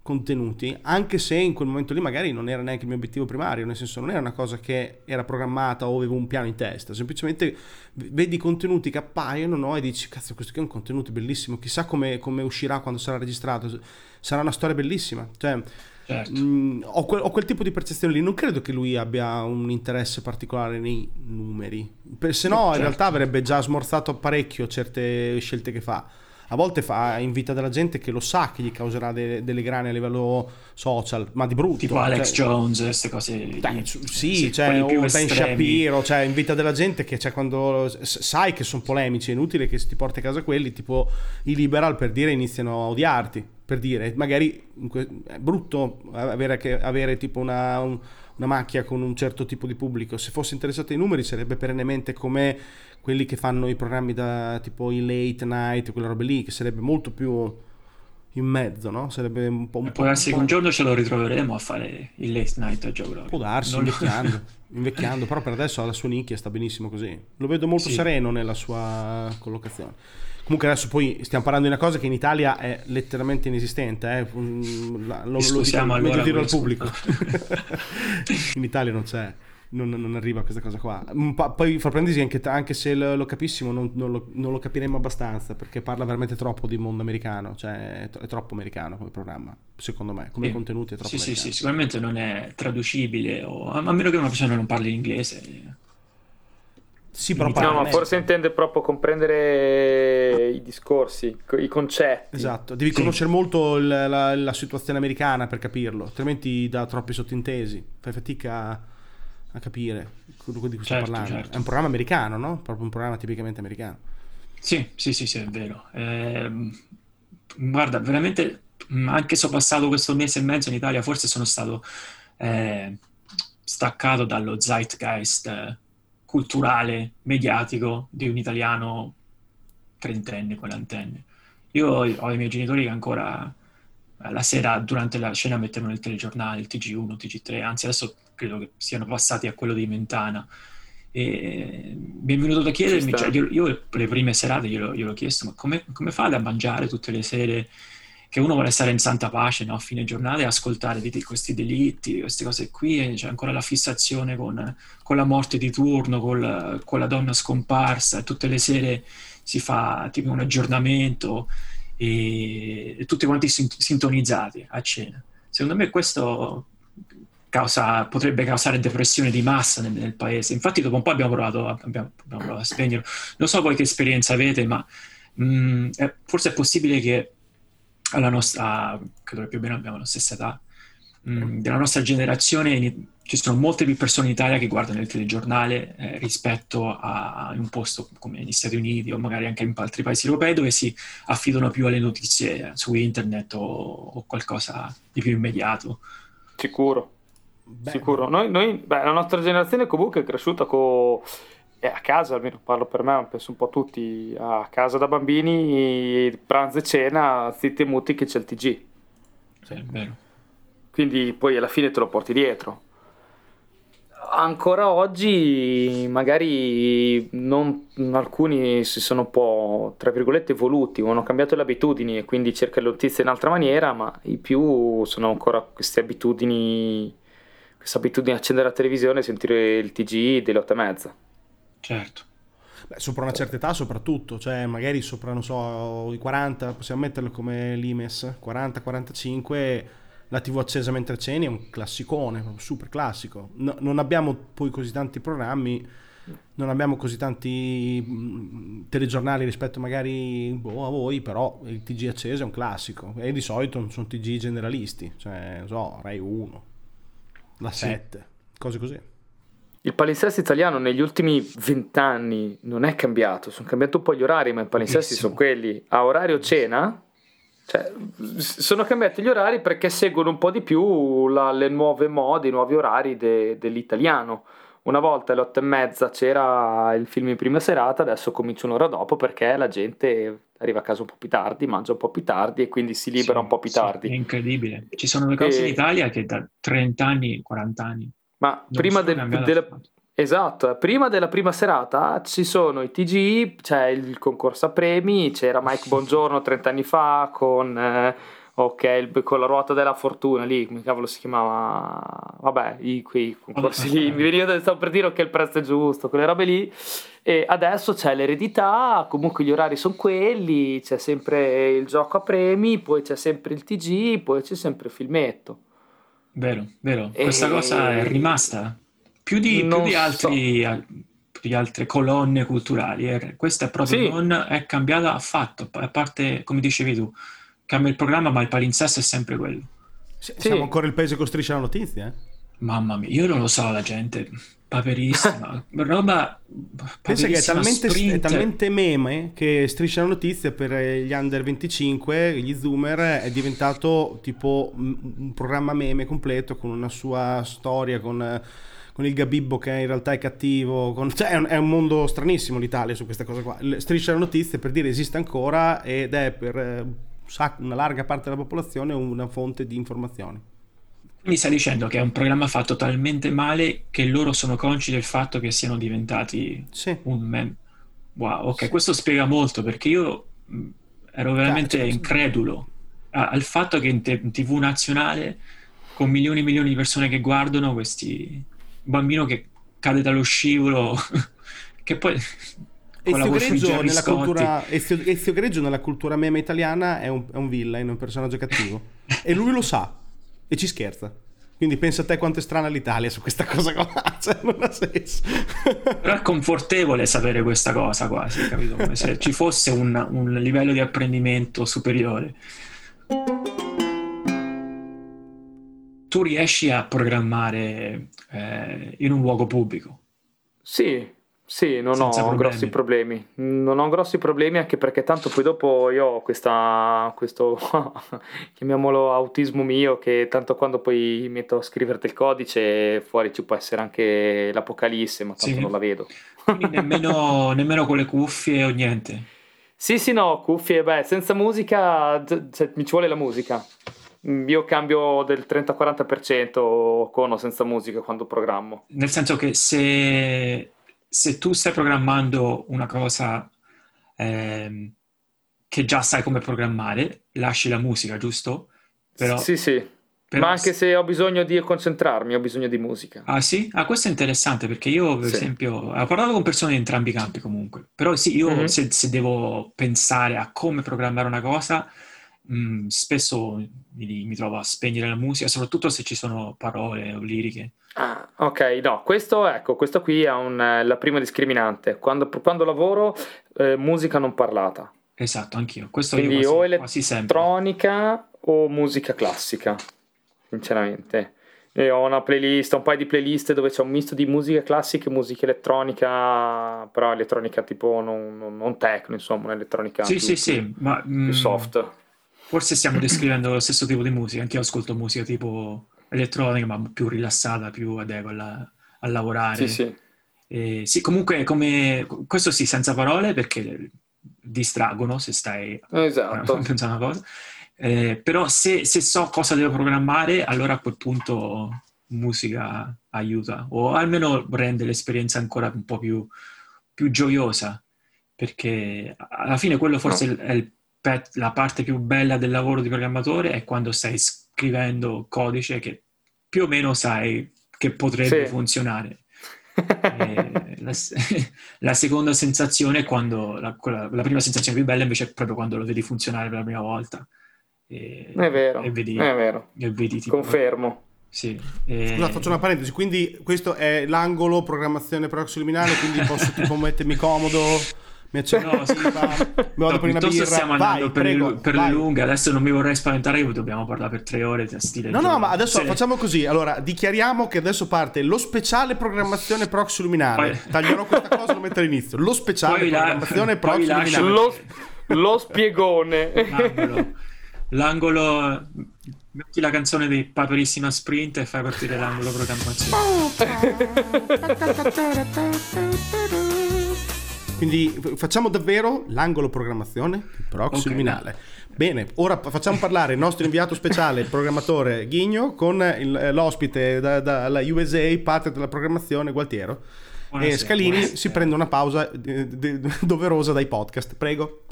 contenuti, anche se in quel momento lì magari non era neanche il mio obiettivo primario, nel senso non era una cosa che era programmata o avevo un piano in testa, semplicemente vedi i contenuti che appaiono, no? E dici cazzo, questo qui è un contenuto bellissimo, chissà come, come uscirà quando sarà registrato, sarà una storia bellissima, cioè certo. Mh, ho, quel, ho quel tipo di percezione lì. Non credo che lui abbia un interesse particolare nei numeri, per, se no certo. in realtà avrebbe già smorzato parecchio certe scelte che fa. A volte fa invita della gente che lo sa che gli causerà de, delle grane a livello social, ma di brutto, tipo Alex cioè, Jones, queste cose dai, di, sì, sì, cioè, o Ben Shapiro, cioè invita della gente che cioè, quando sai che sono polemici è inutile che ti porti a casa quelli, tipo i liberal per dire iniziano a odiarti, per dire, magari è brutto avere, che, avere tipo una, un, una macchia con un certo tipo di pubblico. Se fosse interessato ai numeri sarebbe perennemente come quelli che fanno i programmi da tipo i late night, quella roba lì, che sarebbe molto più in mezzo, no? Sarebbe un po'... Un può po darsi po che un giorno ce lo ritroveremo a fare il late night a Joe Rogan. Può darsi, non invecchiando, invecchiando, però per adesso ha la sua nicchia, sta benissimo così. Lo vedo molto sì. sereno nella sua collocazione. Comunque adesso poi stiamo parlando di una cosa che in Italia è letteralmente inesistente, eh? Lo, lo, Scusiamo, lo, lo dirò al pubblico. In Italia non c'è. Non, non arriva questa cosa qua. Poi fra parentesi anche, anche se lo, lo capissimo non, non, lo, non lo capiremo abbastanza, perché parla veramente troppo di mondo americano, cioè è troppo americano come programma, secondo me, come sì. contenuti è troppo sì, americano. Sì, sì, sicuramente non è traducibile, o, a meno che una persona non parli inglese. Sì, però no, ma forse intende proprio comprendere i discorsi, i concetti. Esatto, devi sì. conoscere molto la, la, la situazione americana per capirlo, altrimenti dà troppi sottintesi, fai fatica a a capire quello di cui certo, sto parlando. Certo. È un programma americano, no? Proprio un programma tipicamente americano. Sì, sì, sì, sì, è vero. Eh, guarda, veramente, anche se ho passato questo mese e mezzo in Italia, forse sono stato eh, staccato dallo zeitgeist culturale, mediatico di un italiano trentenne, quarantenne. Io ho i miei genitori che ancora la sera, durante la cena, mettevano il telegiornale, il T G uno, il T G tre, anzi adesso credo che siano passati a quello di Mentana. E mi è venuto da chiedermi, cioè, io, io le prime serate glielo, glielo ho chiesto, ma come, come fa ad mangiare tutte le sere, che uno vuole stare in santa pace, no? A fine giornata e ascoltare di, di questi delitti, di queste cose qui, e c'è ancora la fissazione con, con la morte di turno, col, con la donna scomparsa, e tutte le sere si fa tipo un aggiornamento e, e tutti quanti sintonizzati a cena. Secondo me questo... Causa, potrebbe causare depressione di massa nel, nel paese. Infatti dopo un po' abbiamo provato, abbiamo, abbiamo provato a spegnerlo. Non so voi che esperienza avete, ma mh, è, forse è possibile che alla nostra, credo che più o meno abbiamo la stessa età, mh, della nostra generazione in, ci sono molte più persone in Italia che guardano il telegiornale eh, rispetto a, a un posto come negli Stati Uniti o magari anche in altri paesi europei, dove si affidano più alle notizie su internet o, o qualcosa di più immediato. Sicuro. Beh. Sicuro, noi, noi beh, la nostra generazione comunque è cresciuta co... eh, a casa, almeno parlo per me, penso un po' tutti, a casa da bambini, pranzo e cena, zitti e muti che c'è il T G. Sì, è vero. Quindi poi alla fine te lo porti dietro. Ancora oggi magari non, alcuni si sono un po', tra virgolette, evoluti, hanno cambiato le abitudini e quindi cercano le notizie in un'altra maniera, ma i più sono ancora queste abitudini... questa abitudine di accendere la televisione e sentire il T G delle otto e mezza. Certo. Beh, sopra una certa età soprattutto, cioè magari sopra, non so, i quaranta, possiamo metterlo come l'I M E S, quaranta quarantacinque, la tivù accesa mentre ceni è un classicone, un super classico. No, non abbiamo poi così tanti programmi, non abbiamo così tanti telegiornali rispetto magari boh, a voi, però il T G acceso è un classico, e di solito non sono T G generalisti, cioè, non so, Rai uno. La sette, sì. Cose così. Il palinsesto italiano negli ultimi vent'anni non è cambiato, sono cambiati un po' gli orari, ma i palinsesti sono quelli a orario cena, cioè, sono cambiati gli orari perché seguono un po' di più la, le nuove mode, i nuovi orari de, dell'italiano. Una volta alle otto e mezza c'era il film in prima serata, adesso comincia un'ora dopo perché la gente arriva a casa un po' più tardi, mangia un po' più tardi e quindi si libera sì, un po' più sì, tardi. È incredibile. Ci sono delle cose e... in Italia che da trenta anni, quaranta anni... Ma prima del, della... Esatto, prima della prima serata ci sono i T G, c'è il concorso a premi, c'era Mike Bongiorno trenta anni fa con... Eh, ok, con la ruota della fortuna lì, come cavolo si chiamava, vabbè, i quei concorsi lì, mi veniva, stavo per dire che okay, il prezzo è giusto, quelle robe lì. E adesso c'è l'eredità, comunque gli orari sono quelli, c'è sempre il gioco a premi, poi c'è sempre il T G, poi c'è sempre il filmetto. Vero, vero, e... questa cosa è rimasta più di, più di altri so. al... di altre colonne culturali, eh. Questa proprio sì. non è cambiata affatto, a parte come dicevi tu. Cambia il programma, ma il palinsesto è sempre quello. Siamo sì. ancora il paese che striscia la notizia, eh? Mamma mia, io non lo so, la gente paperissima, roba paperissima, pensa che è talmente, è talmente meme che Striscia la Notizia per gli under venticinque, gli zoomer, è diventato tipo un programma meme completo con una sua storia, con con il Gabibbo che in realtà è cattivo, con... cioè è un, è un mondo stranissimo l'Italia su questa cosa qua. Striscia la Notizia, per dire, esiste ancora ed è per una larga parte della popolazione una fonte di informazioni. Quindi stai dicendo che è un programma fatto talmente male che loro sono consci del fatto che siano diventati sì. un meme. Wow, ok, sì. Questo spiega molto, perché io ero veramente Caccia, incredulo al fatto che in tivù nazionale, con milioni e milioni di persone che guardano, questi bambino che cade dallo scivolo che poi Ezio Greggio, nella cultura, Ezio, Ezio Greggio nella cultura meme italiana è un, è un villain, è un personaggio cattivo e lui lo sa e ci scherza, quindi pensa a te quanto è strana l'Italia su questa cosa qua, cioè, non ha senso. Però è confortevole sapere questa cosa quasi, capito? Come se ci fosse un, un livello di apprendimento superiore. Tu riesci a programmare eh, in un luogo pubblico? Sì, sì, non Senza ho problemi. grossi problemi. Non ho grossi problemi, anche perché tanto poi dopo io ho questa, questo, chiamiamolo autismo mio, che tanto quando poi metto a scrivere del codice fuori ci può essere anche l'apocalisse, ma tanto sì. non la vedo. Quindi nemmeno, nemmeno con le cuffie o niente? Sì, sì, no, cuffie, beh, senza musica, cioè, mi ci vuole la musica. Io cambio del trenta quaranta per cento con o senza musica quando programmo. Nel senso che se, se tu stai programmando una cosa eh, che già sai come programmare, lasci la musica, giusto? Però, sì, sì. Però... Ma anche se ho bisogno di concentrarmi, ho bisogno di musica. Ah sì? Ah, questo è interessante, perché io, per sì. esempio, ho parlato con persone di entrambi i campi comunque. Però sì, io mm-hmm. se, se devo pensare a come programmare una cosa... Mm, spesso mi, mi trovo a spegnere la musica, soprattutto se ci sono parole o liriche. Ah, ok, no, questo ecco, questo qui è un, la prima discriminante. Quando, quando lavoro, eh, musica non parlata. Esatto, anch'io. Questo Quindi io quasi, o quasi elettronica o musica classica, sinceramente. E ho una playlist, un paio di playlist dove c'è un misto di musica classica e musica elettronica, però elettronica tipo non, non, non techno, insomma, un'elettronica sì, più, sì, sì, più, ma, più soft. Forse stiamo descrivendo lo stesso tipo di musica. Anch'io ascolto musica tipo elettronica, ma più rilassata, più adegua a lavorare. Sì, sì. E sì, comunque, come questo sì, senza parole, perché distraggono se stai esatto. pensando a una cosa. Eh, però se, se so cosa devo programmare, allora a quel punto musica aiuta, o almeno rende l'esperienza ancora un po' più, più gioiosa, perché alla fine quello forse no. è il la parte più bella del lavoro di programmatore è quando stai scrivendo codice che più o meno sai che potrebbe sì. funzionare. la, la seconda sensazione è quando la, quella, la prima sensazione più bella invece è proprio quando lo vedi funzionare per la prima volta. E, è vero, e vedi, è vero. E vedi, tipo, confermo. Sì, eh... Scusa, faccio una parentesi, quindi questo è l'angolo programmazione prologo-subliminale, quindi posso tipo mettermi comodo... Mi accenno, no, sì, no, no, piuttosto stiamo andando vai, per, prego, il, per le lunghe. Adesso non mi vorrei spaventare, dobbiamo parlare per tre ore stile. No, giorno. no, ma adesso sì. facciamo così. Allora, dichiariamo che adesso parte lo speciale programmazione proxy luminare. Poi... Taglierò questa cosa e lo metto all'inizio. Lo speciale poi programmazione la... proxy luminare. Lo, lo spiegone. L'angolo. L'angolo... Metti la canzone di Paperissima Sprint e fai partire l'angolo programmazione. Quindi facciamo davvero l'angolo programmazione proxy-luminale. Okay. Bene, ora facciamo parlare il nostro inviato speciale, programmatore Ghigno, con il, eh, l'ospite dalla da, da, U S A, parte della programmazione, Gualtiero. Buonasera, e Scalini buonasera. Si prende una pausa d- d- doverosa dai podcast, prego.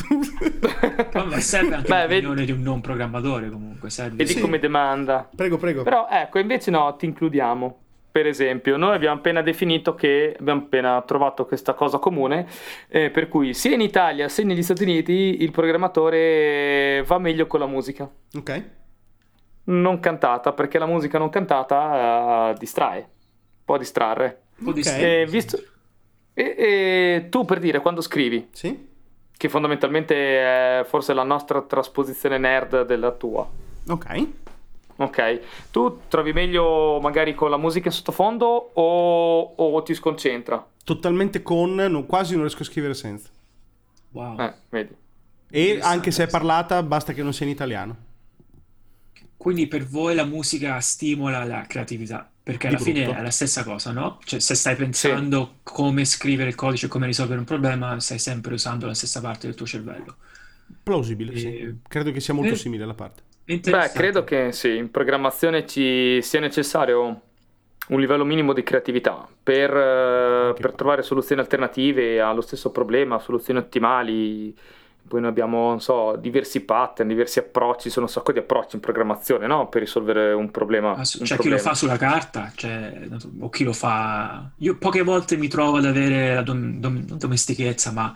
Vabbè, serve anche Beh, l'opinione vedi... di un non programmatore comunque. Serve. Vedi sì. come domanda. Prego, prego. Però ecco, invece no, ti includiamo. Per esempio, noi abbiamo appena definito che abbiamo appena trovato questa cosa comune, eh, per cui sia in Italia sia negli Stati Uniti il programmatore va meglio con la musica. Ok. Non cantata, perché la musica non cantata uh, distrae, può distrarre. Può distrarre. Okay. Visto... E, e tu per dire, quando scrivi, sì? che fondamentalmente è forse la nostra trasposizione nerd della tua. Ok. Ok, tu trovi meglio magari con la musica in sottofondo o, o ti sconcentra? Totalmente con, non, quasi non riesco a scrivere senza. Wow. Eh, vedi. E anche se è parlata, basta che non sia in italiano. Quindi per voi la musica stimola la creatività, perché alla fine è la stessa cosa, no? Cioè se stai pensando sì. come scrivere il codice, come risolvere un problema, stai sempre usando la stessa parte del tuo cervello. Plausibile, e... sì. Credo che sia molto simile alla parte. Beh, credo che sì, in programmazione ci sia necessario un livello minimo di creatività per, uh, per trovare soluzioni alternative allo stesso problema, soluzioni ottimali. Poi noi abbiamo, non so, diversi pattern, diversi approcci, sono un sacco di approcci in programmazione, no? Per risolvere un problema. C'è cioè chi lo fa sulla carta, cioè, o chi lo fa... Io poche volte mi trovo ad avere la dom- dom- non domestichezza, ma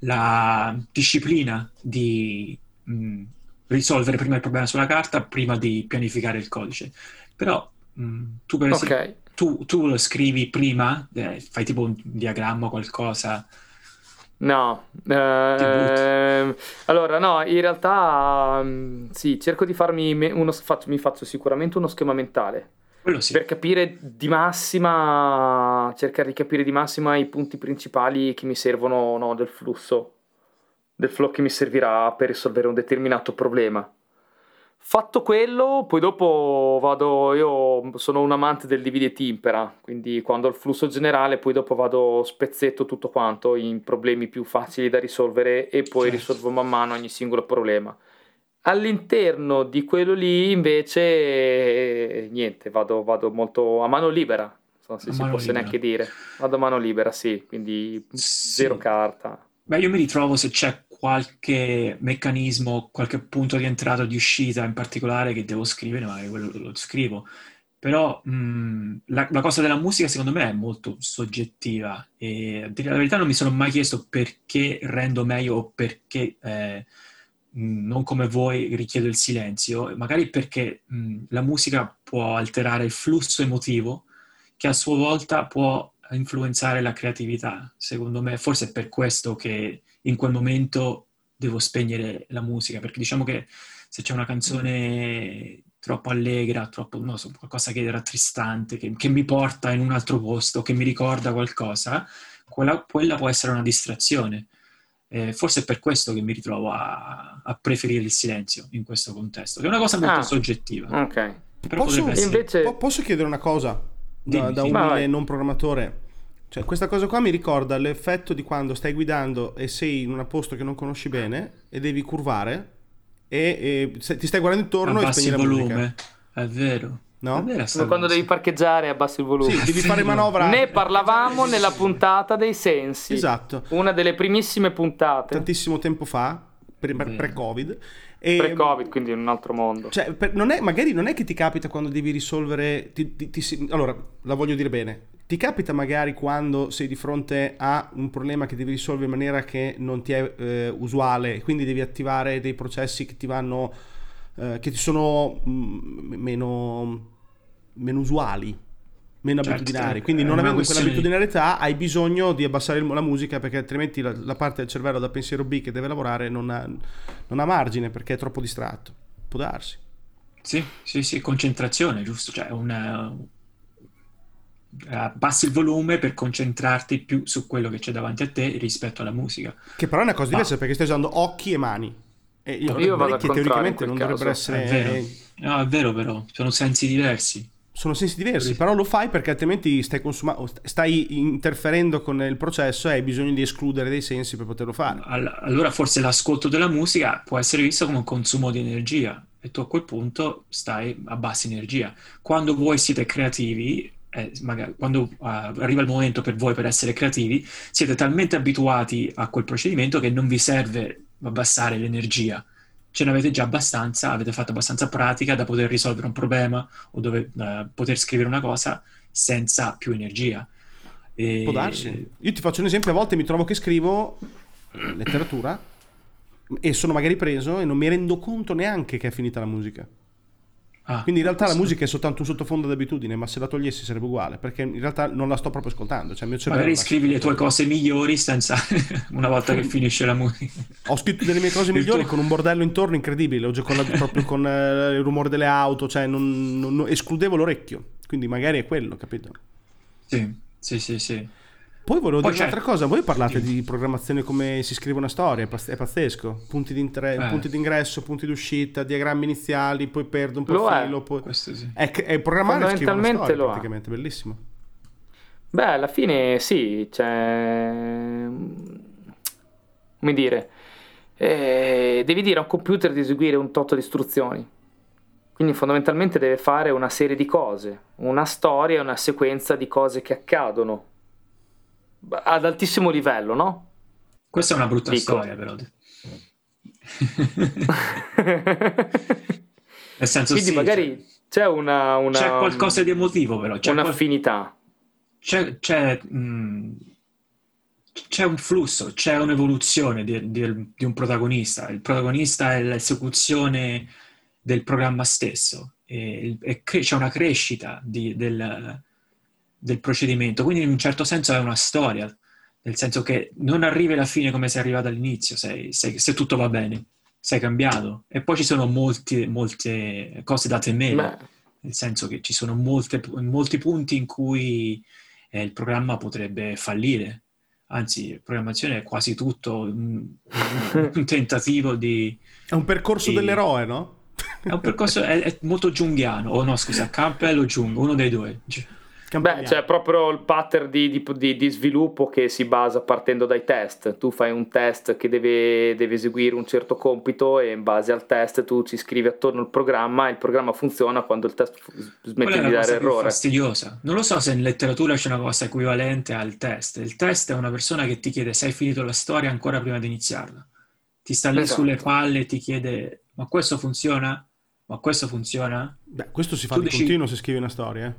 la disciplina di... Mh, risolvere prima il problema sulla carta prima di pianificare il codice, però mh, tu per esempio okay. tu, tu lo scrivi prima, eh, fai tipo un diagramma o qualcosa? No, eh, allora no, in realtà mh, sì, cerco di farmi me- uno faccio, mi faccio sicuramente uno schema mentale. Quello sì. Per capire di massima, cercare di capire di massima i punti principali che mi servono, no, del flusso del flow che mi servirà per risolvere un determinato problema. Fatto quello, poi dopo vado, io sono un amante del divide et impera, quindi quando ho il flusso generale poi dopo vado spezzetto tutto quanto in problemi più facili da risolvere e poi certo. risolvo man mano ogni singolo problema. All'interno di quello lì invece niente, vado, vado molto a mano libera, non so se si possa neanche dire, vado a mano libera, sì, quindi sì. Zero carta. Beh, io mi ritrovo se c'è qualche meccanismo, qualche punto di entrata o di uscita in particolare che devo scrivere, magari quello lo scrivo. Però mh, la, la cosa della musica secondo me è molto soggettiva e a dire la verità non mi sono mai chiesto perché rendo meglio o perché eh, non come voi richiedo il silenzio, magari perché mh, la musica può alterare il flusso emotivo che a sua volta può influenzare la creatività. Secondo me forse è per questo che in quel momento devo spegnere la musica, perché diciamo che se c'è una canzone troppo allegra, troppo, non so, qualcosa che è rattristante, che, che mi porta in un altro posto, che mi ricorda qualcosa, quella, quella può essere una distrazione. Eh, forse è per questo che mi ritrovo a, a preferire il silenzio in questo contesto, che è una cosa molto ah, soggettiva. Okay. Però posso, essere... invece... po- posso chiedere una cosa? Da, da un non programmatore, cioè questa cosa qua mi ricorda l'effetto di quando stai guidando e sei in un posto che non conosci bene e devi curvare e, e se, ti stai guardando intorno abbassi e spegni il volume. La musica. È vero, no? È vero, quando cosa. Devi parcheggiare abbassi il volume. Sì, devi fare manovra. Ne parlavamo nella puntata dei sensi. Esatto. Una delle primissime puntate. Tantissimo tempo fa, pre- pre-Covid. E, pre-Covid, quindi in un altro mondo, cioè, per, non è, magari non è che ti capita quando devi risolvere ti, ti, ti, allora, la voglio dire bene, ti capita magari quando sei di fronte a un problema che devi risolvere in maniera che non ti è eh, usuale, quindi devi attivare dei processi che ti vanno eh, che ti sono mh, meno meno usuali, meno certo, abitudinari, quindi non avendo quell'abitudinarietà hai bisogno di abbassare la musica, perché altrimenti la, la parte del cervello da pensiero B che deve lavorare non ha, non ha margine perché è troppo distratto, può darsi. Sì, sì, sì, concentrazione, giusto, cioè una, abbassi il volume per concentrarti più su quello che c'è davanti a te rispetto alla musica. Che però è una cosa diversa, ah. perché stai usando occhi e mani. E io, io vado che teoricamente non caso. Dovrebbero essere... È vero. No, è vero però, sono sensi diversi. Sono sensi diversi, però lo fai perché altrimenti stai consumando, stai interferendo con il processo e hai bisogno di escludere dei sensi per poterlo fare. Allora forse l'ascolto della musica può essere visto come un consumo di energia e tu a quel punto stai a bassa energia. Quando voi siete creativi, eh, magari quando uh, arriva il momento per voi per essere creativi, siete talmente abituati a quel procedimento che non vi serve abbassare l'energia. Ce n'avete già abbastanza, avete fatto abbastanza pratica da poter risolvere un problema o dove, uh, poter scrivere una cosa senza più energia. E... Può darsi. Io ti faccio un esempio, a volte mi trovo che scrivo letteratura e sono magari preso e non mi rendo conto neanche che è finita la musica. Ah, quindi in realtà questo. La musica è soltanto un sottofondo d'abitudine, ma se la togliessi sarebbe uguale, perché in realtà non la sto proprio ascoltando, cioè mio cervello magari scrivi le tue cose migliori senza una volta che finisce la musica. Ho scritto delle mie cose migliori tuo... con un bordello intorno incredibile, ho giocato proprio con eh, il rumore delle auto, cioè non, non, non escludevo l'orecchio, quindi magari è quello, capito? Sì, sì, sì, sì. Poi volevo Poi dire c'è... un'altra cosa, voi parlate sì. di programmazione come si scrive una storia, è pazzesco, punti, di inter... eh. punti d'ingresso, punti d'uscita, diagrammi iniziali, poi perdo un po' lo il filo, poi... Questo sì. è, è programmare e scrivere una storia, lo praticamente, è. Bellissimo. Beh, alla fine sì, cioè... come dire, eh, devi dire a un computer di eseguire un tot di istruzioni. Quindi fondamentalmente deve fare una serie di cose, una storia, una sequenza di cose che accadono ad altissimo livello, no? Questa è una brutta Dico. storia, però. Nel senso, quindi sì, magari c'è, c'è una, una c'è qualcosa di emotivo, però c'è un'affinità, c'è c'è, mh, c'è un flusso, c'è un'evoluzione di, di, di un protagonista. Il protagonista è l'esecuzione del programma stesso e, e cre- c'è una crescita di, del, del procedimento, quindi in un certo senso è una storia, nel senso che non arrivi alla fine come sei arrivato all'inizio, sei, sei, se tutto va bene sei cambiato, e poi ci sono molti, molte cose da temere. Beh. Nel senso che ci sono molte, molti punti in cui eh, il programma potrebbe fallire, anzi programmazione è quasi tutto un, un tentativo di è un percorso di, dell'eroe, no? È un percorso è, è molto giunghiano, o oh, no scusa, Campbell o Jung, uno dei due. Beh, c'è proprio il pattern di, di, di, di sviluppo che si basa partendo dai test. Tu fai un test che deve, deve eseguire un certo compito e in base al test tu ci scrivi attorno al programma, e il programma funziona quando il test smette di dare errore. È fastidiosa. Non lo so se in letteratura c'è una cosa equivalente al test. Il test è una persona che ti chiede se hai finito la storia ancora prima di iniziarla. Ti sta lì esatto. sulle palle e ti chiede... Ma questo funziona? Ma questo funziona? Beh, questo si fa tu di dici... continuo se scrivi una storia.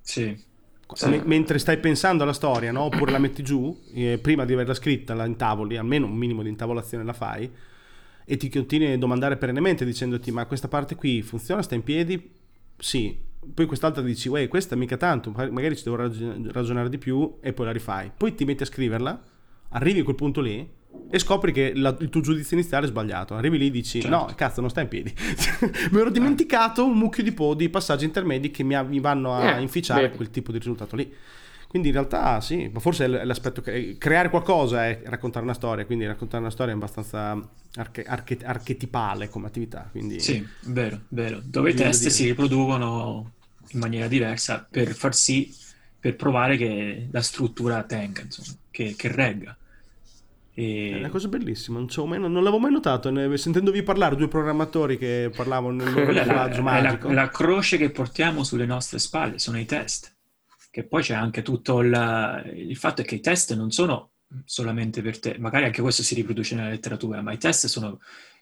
Sì. M- mentre stai pensando alla storia, no? Oppure la metti giù, eh, prima di averla scritta, la intavoli, almeno un minimo di intavolazione la fai, e ti continui a domandare perennemente dicendoti ma questa parte qui funziona, sta in piedi? Sì. Poi quest'altra dici, uè, questa mica tanto, magari ci devo raggi- ragionare di più, e poi la rifai. Poi ti metti a scriverla, arrivi a quel punto lì, e scopri che la, il tuo giudizio iniziale è sbagliato. Arrivi lì e dici certo. no, cazzo, non sta in piedi. Mi ero dimenticato un mucchio di po' di passaggi intermedi che mi, av- mi vanno a eh, inficiare vedi. quel tipo di risultato lì. Quindi in realtà sì, ma forse è l'aspetto che creare qualcosa è raccontare una storia, quindi raccontare una storia è abbastanza arche- arche- archetipale come attività, quindi sì, vero, vero. Dove i test dire. si riproducono in maniera diversa per far sì, per provare che la struttura tenga, insomma, che, che regga. E... È una cosa bellissima, non, mai, non l'avevo mai notato, ne, sentendovi parlare due programmatori che parlavano nel loro linguaggio magico. È la, la croce che portiamo sulle nostre spalle, sono i test, che poi c'è anche tutto la, il fatto è che i test non sono solamente per te, magari anche questo si riproduce nella letteratura, ma i test sono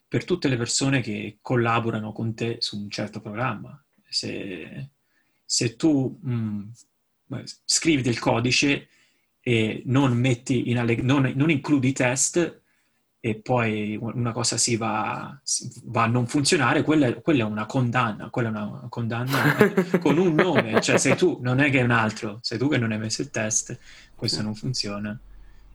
per tutte le persone che collaborano con te su un certo programma. Se, se tu mh, scrivi del codice e non metti in alle... non, non includi test e poi una cosa si va, si va a non funzionare, quella, quella è una condanna, quella è una condanna con un nome, cioè sei tu, non è che è un altro, sei tu che non hai messo il test, questo non funziona.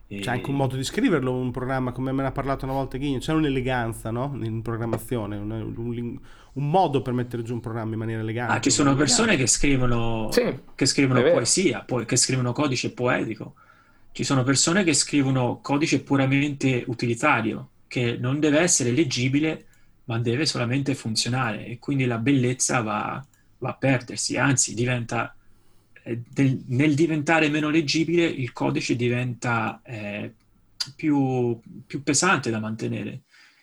E... C'è anche un modo di scriverlo, un programma, come me ne ha parlato una volta Ghigno, c'è un'eleganza, no? In programmazione, un, un, un modo per mettere giù un programma in maniera elegante. Ah, ci sono persone che scrivono, sì, che scrivono poesia, po- che scrivono codice poetico. Ci sono persone che scrivono codice puramente utilitario, che non deve essere leggibile, ma deve solamente funzionare. E quindi la bellezza va, va a perdersi, anzi diventa... Del, nel diventare meno leggibile il codice diventa eh, più, più pesante da mantenere,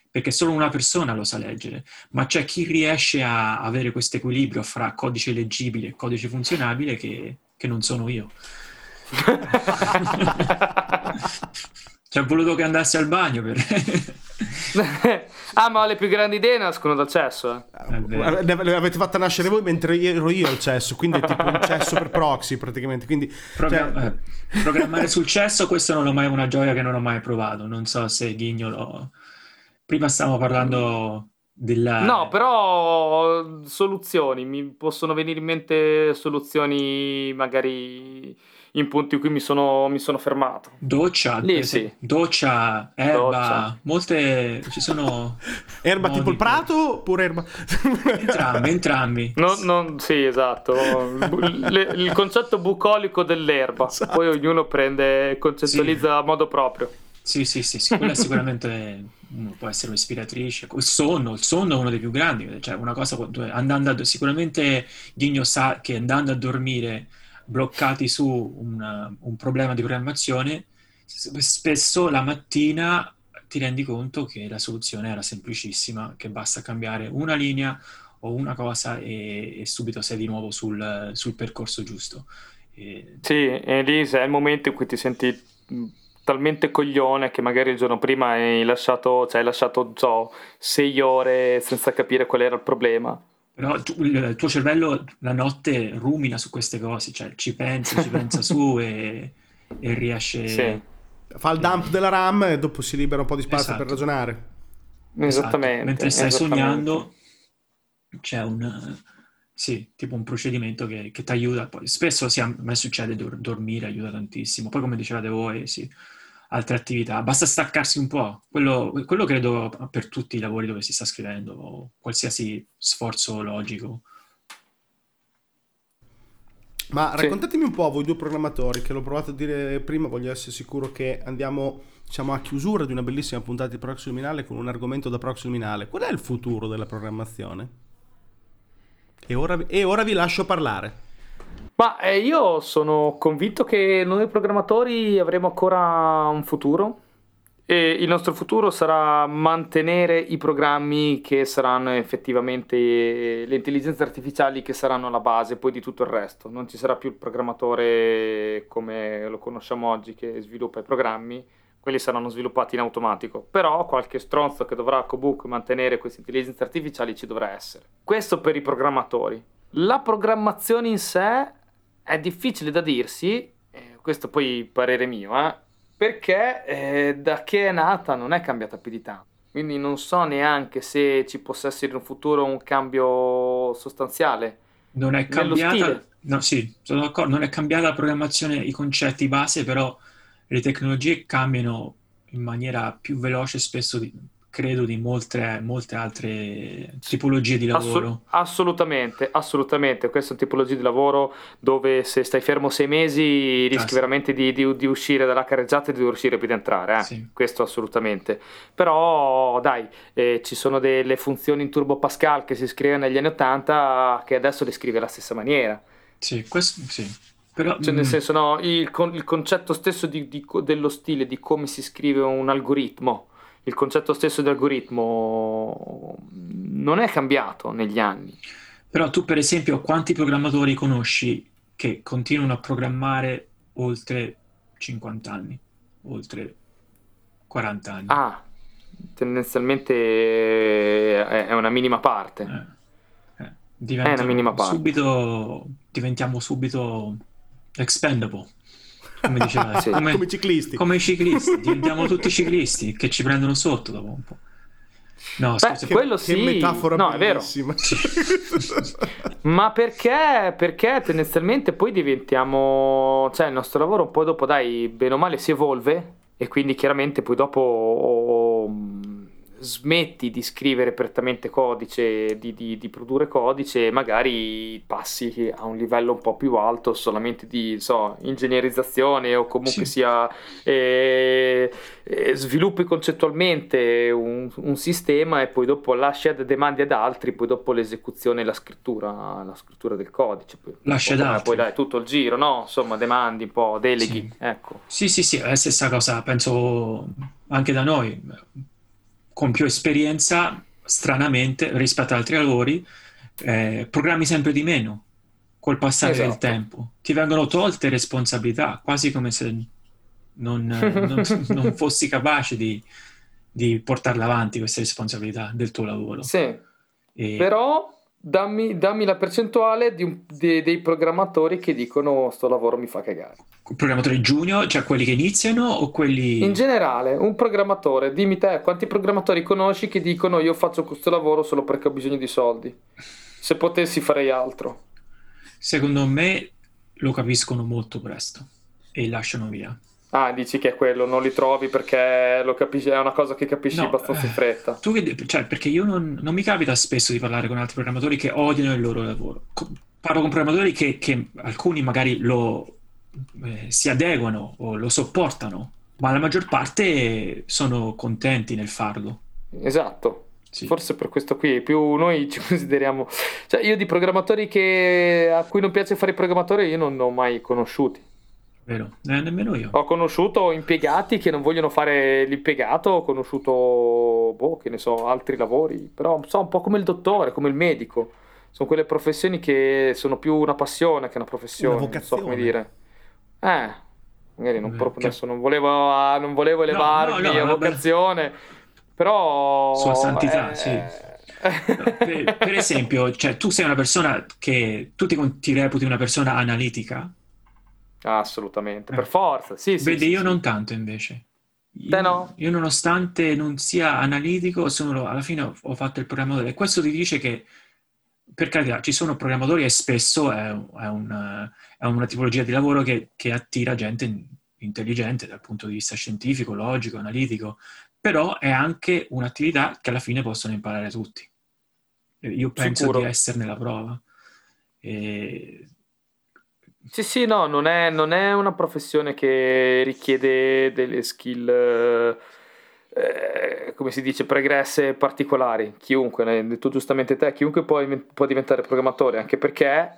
perché solo una persona lo sa leggere, ma c'è chi riesce a avere questo equilibrio fra codice leggibile e codice funzionabile che, che non sono io. C'è voluto che andassi al bagno per... Ah, ma le più grandi idee nascono dal cesso, eh. Le avete fatta nascere voi mentre ero io al cesso, quindi è tipo un cesso per proxy praticamente, quindi Program- cioè... eh, programmare sul cesso, questo non l'ho mai, una gioia che non ho mai provato, non so se Ghignolo prima stavamo parlando della... No, però soluzioni, mi possono venire in mente soluzioni magari in punti in cui mi sono, mi sono fermato. Doccia, lì, sì. doccia, erba, doccia. molte ci sono. Erba modi, tipo il prato oppure erba? Entrambi, entrambi. No, no, sì, esatto. Le, il concetto bucolico dell'erba, esatto. Poi ognuno prende, concettualizza sì. a modo proprio. Sì, sì, sì, sì, quella sicuramente può essere un'ispiratrice. Il sonno, il sonno è uno dei più grandi, cioè una cosa andando a, sicuramente Ghigno sa che andando a dormire bloccati su un, un problema di programmazione, spesso la mattina ti rendi conto che la soluzione era semplicissima, che basta cambiare una linea o una cosa e, e subito sei di nuovo sul, sul percorso giusto. E... Sì, e lì è il momento in cui ti senti talmente coglione che magari il giorno prima hai lasciato, cioè hai lasciato so, sei ore senza capire qual era il problema. Però tu, il tuo cervello la notte rumina su queste cose, cioè ci pensa, ci pensa su e, e riesce... Sì. Fa il dump della RAM e dopo si libera un po' di spazio, esatto, per ragionare. Esattamente. Esatto. Mentre stai esattamente. sognando c'è un... Sì, tipo un procedimento che, che ti aiuta. Poi spesso sì, a me succede dor- dormire aiuta tantissimo. Poi come dicevate voi, sì, altre attività. Basta staccarsi un po'. Quello, quello credo per tutti i lavori dove si sta scrivendo o qualsiasi sforzo logico. Ma raccontatemi un po' voi due programmatori, che l'ho provato a dire prima, voglio essere sicuro che andiamo, diciamo, a chiusura di una bellissima puntata di Proxy Luminale con un argomento da Proxy Luminale. Qual è il futuro della programmazione? E ora, e ora vi lascio parlare. Ma eh, io sono convinto che noi programmatori avremo ancora un futuro e il nostro futuro sarà mantenere i programmi che saranno effettivamente le intelligenze artificiali, che saranno la base poi di tutto il resto. Non ci sarà più il programmatore come lo conosciamo oggi che sviluppa i programmi, quelli saranno sviluppati in automatico, però qualche stronzo che dovrà comunque mantenere queste intelligenze artificiali ci dovrà essere. Questo per i programmatori. La programmazione in sé è difficile da dirsi, eh, questo poi parere mio, eh perché eh, da che è nata non è cambiata più di tanto, quindi non so neanche se ci possa essere in un futuro un cambio sostanziale. Non è cambiata, no, sì, sono d'accordo, non è cambiata la programmazione, i concetti base, però le tecnologie cambiano in maniera più veloce spesso di, credo di molte, molte altre tipologie di lavoro. Assolutamente, assolutamente. Questa è una tipologia di lavoro dove se stai fermo sei mesi rischi ah, sì. veramente di, di, di uscire dalla carreggiata e di non riuscire più ad entrare. Eh? Sì. Questo assolutamente. Però dai, eh, ci sono delle funzioni in Turbo Pascal che si scrivono negli anni Ottanta che adesso le scrive alla stessa maniera. Sì, questo sì. Però, cioè, nel senso, no, il, con, il concetto stesso di, di, dello stile, di come si scrive un algoritmo, il concetto stesso di algoritmo non è cambiato negli anni. Però tu, per esempio, quanti programmatori conosci che continuano a programmare oltre cinquanta anni, oltre quaranta anni? Ah, tendenzialmente è una minima parte. Eh, eh, diventa, è una minima parte. Subito diventiamo subito... expendable, come diceva, sì. come, come ciclisti, come i ciclisti, diventiamo tutti ciclisti che ci prendono sotto dopo un po'. No, Beh, scusa, quello che, sì. Che metafora, no, bellissima. È vero. Ma perché? Perché tendenzialmente poi diventiamo, cioè il nostro lavoro un po' dopo, dai, bene o male si evolve e quindi chiaramente poi dopo oh, smetti di scrivere prettamente codice, di, di, di produrre codice e magari passi a un livello un po' più alto solamente di so, ingegnerizzazione o comunque sì. sia eh, eh, sviluppi concettualmente un, un sistema e poi dopo lasci ad demandi ad altri, poi dopo l'esecuzione e la scrittura, la scrittura del codice, poi, lascia poi, ad poi dai tutto il giro, no? Insomma, demandi un po', deleghi, sì. ecco. Sì, sì, sì, è la stessa cosa, penso anche da noi. Con più esperienza, stranamente, rispetto ad altri lavori, eh, programmi sempre di meno col passare esatto. del tempo. Ti vengono tolte responsabilità, quasi come se non, non, non fossi capace di, di portarle avanti queste responsabilità del tuo lavoro. Sì, e... però dammi, dammi la percentuale di un, de, dei programmatori che dicono sto lavoro mi fa cagare. Programmatori junior, cioè quelli che iniziano o quelli... In generale, un programmatore, dimmi te, quanti programmatori conosci che dicono io faccio questo lavoro solo perché ho bisogno di soldi, se potessi farei altro? Secondo me lo capiscono molto presto e lasciano via. Ah, dici che è quello, non li trovi perché lo capisci, è una cosa che capisci no, abbastanza in fretta. Tu che, cioè, perché io non, non mi capita spesso di parlare con altri programmatori che odiano il loro lavoro. Parlo con programmatori che, che alcuni magari lo... Eh, si adeguano o lo sopportano, ma la maggior parte sono contenti nel farlo. Esatto. Sì. Forse per questo qui più noi ci consideriamo, cioè io di programmatori che a cui non piace fare i programmatori io non ne ho mai conosciuti. Vero. Eh, nemmeno io. Ho conosciuto impiegati che non vogliono fare l'impiegato, ho conosciuto, boh, che ne so, altri lavori, però so, un po' come il dottore, come il medico. Sono quelle professioni che sono più una passione che una professione, una vocazione. Non so come dire. Eh, magari non, proprio adesso non volevo, non volevo elevarmi no, no, no, a vocazione, bella... però... Sua santità, eh... sì. Per, per esempio, cioè, tu sei una persona che tu ti, ti reputi una persona analitica? Assolutamente, eh. per forza. Sì, sì, vedi, sì, io sì. non tanto invece. Io, Beh, no. io nonostante non sia analitico, sono, alla fine ho, ho fatto il programmatore. E questo ti dice che, per carità, ci sono programmatori e spesso è, è, un, è una tipologia di lavoro che, che attira gente intelligente dal punto di vista scientifico, logico, analitico. Però è anche un'attività che alla fine possono imparare tutti. Io penso Sicuro. di esserne la prova. E... Sì, sì, no, non è, non è una professione che richiede delle skill, eh, come si dice, pregresse particolari. Chiunque, ne hai detto giustamente te, chiunque può, può diventare programmatore, anche perché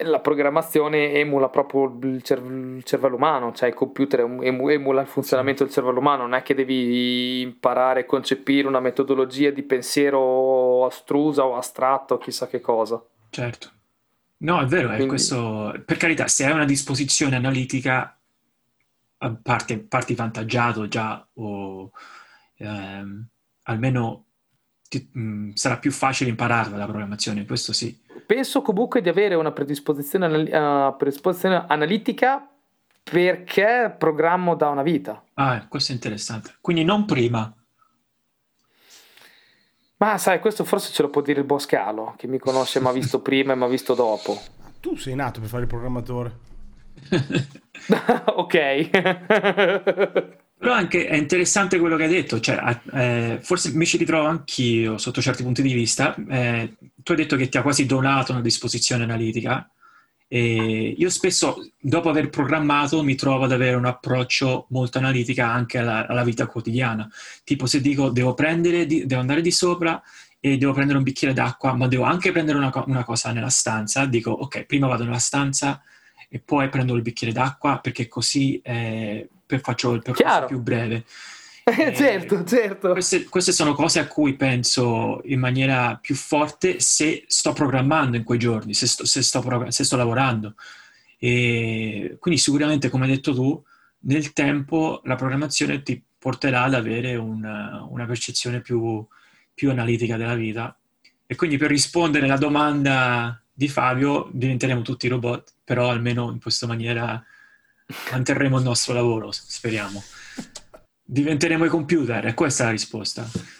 la programmazione emula proprio il, cerv- il cervello umano, cioè il computer em- emula il funzionamento del cervello umano, non è che devi imparare a concepire una metodologia di pensiero astrusa o astratta o chissà che cosa. Certo. No, è vero, Quindi... è questo, per carità, se hai una disposizione analitica parti, parti vantaggiato già, o ehm, almeno ti, mh, sarà più facile impararla la programmazione, questo sì. Penso comunque di avere una predisposizione, anal- uh, predisposizione analitica perché programmo da una vita. Ah, questo è interessante. Quindi non prima. Ma sai, questo forse ce lo può dire il Boscalo, che mi conosce, mi ha visto prima e mi ha visto dopo. Tu sei nato per fare il programmatore. Ok. Però anche è interessante quello che hai detto, cioè, eh, forse mi ci ritrovo anch'io sotto certi punti di vista. Eh, tu hai detto che ti ha quasi donato una disposizione analitica, e io spesso dopo aver programmato mi trovo ad avere un approccio molto analitica anche alla, alla vita quotidiana, tipo se dico devo prendere, di, devo andare di sopra e devo prendere un bicchiere d'acqua, ma devo anche prendere una, una cosa nella stanza, dico ok, prima vado nella stanza e poi prendo il bicchiere d'acqua perché così... Eh, Per faccio il percorso Chiaro. più breve. Eh, certo, certo. Queste, queste sono cose a cui penso in maniera più forte se sto programmando in quei giorni, se sto, se sto, se sto lavorando. E quindi sicuramente, come hai detto tu, nel tempo la programmazione ti porterà ad avere una, una percezione più, più analitica della vita. E quindi per rispondere alla domanda di Fabio, diventeremo tutti robot, però almeno in questa maniera... manterremo il nostro lavoro, speriamo. Diventeremo i computer, e questa è la risposta.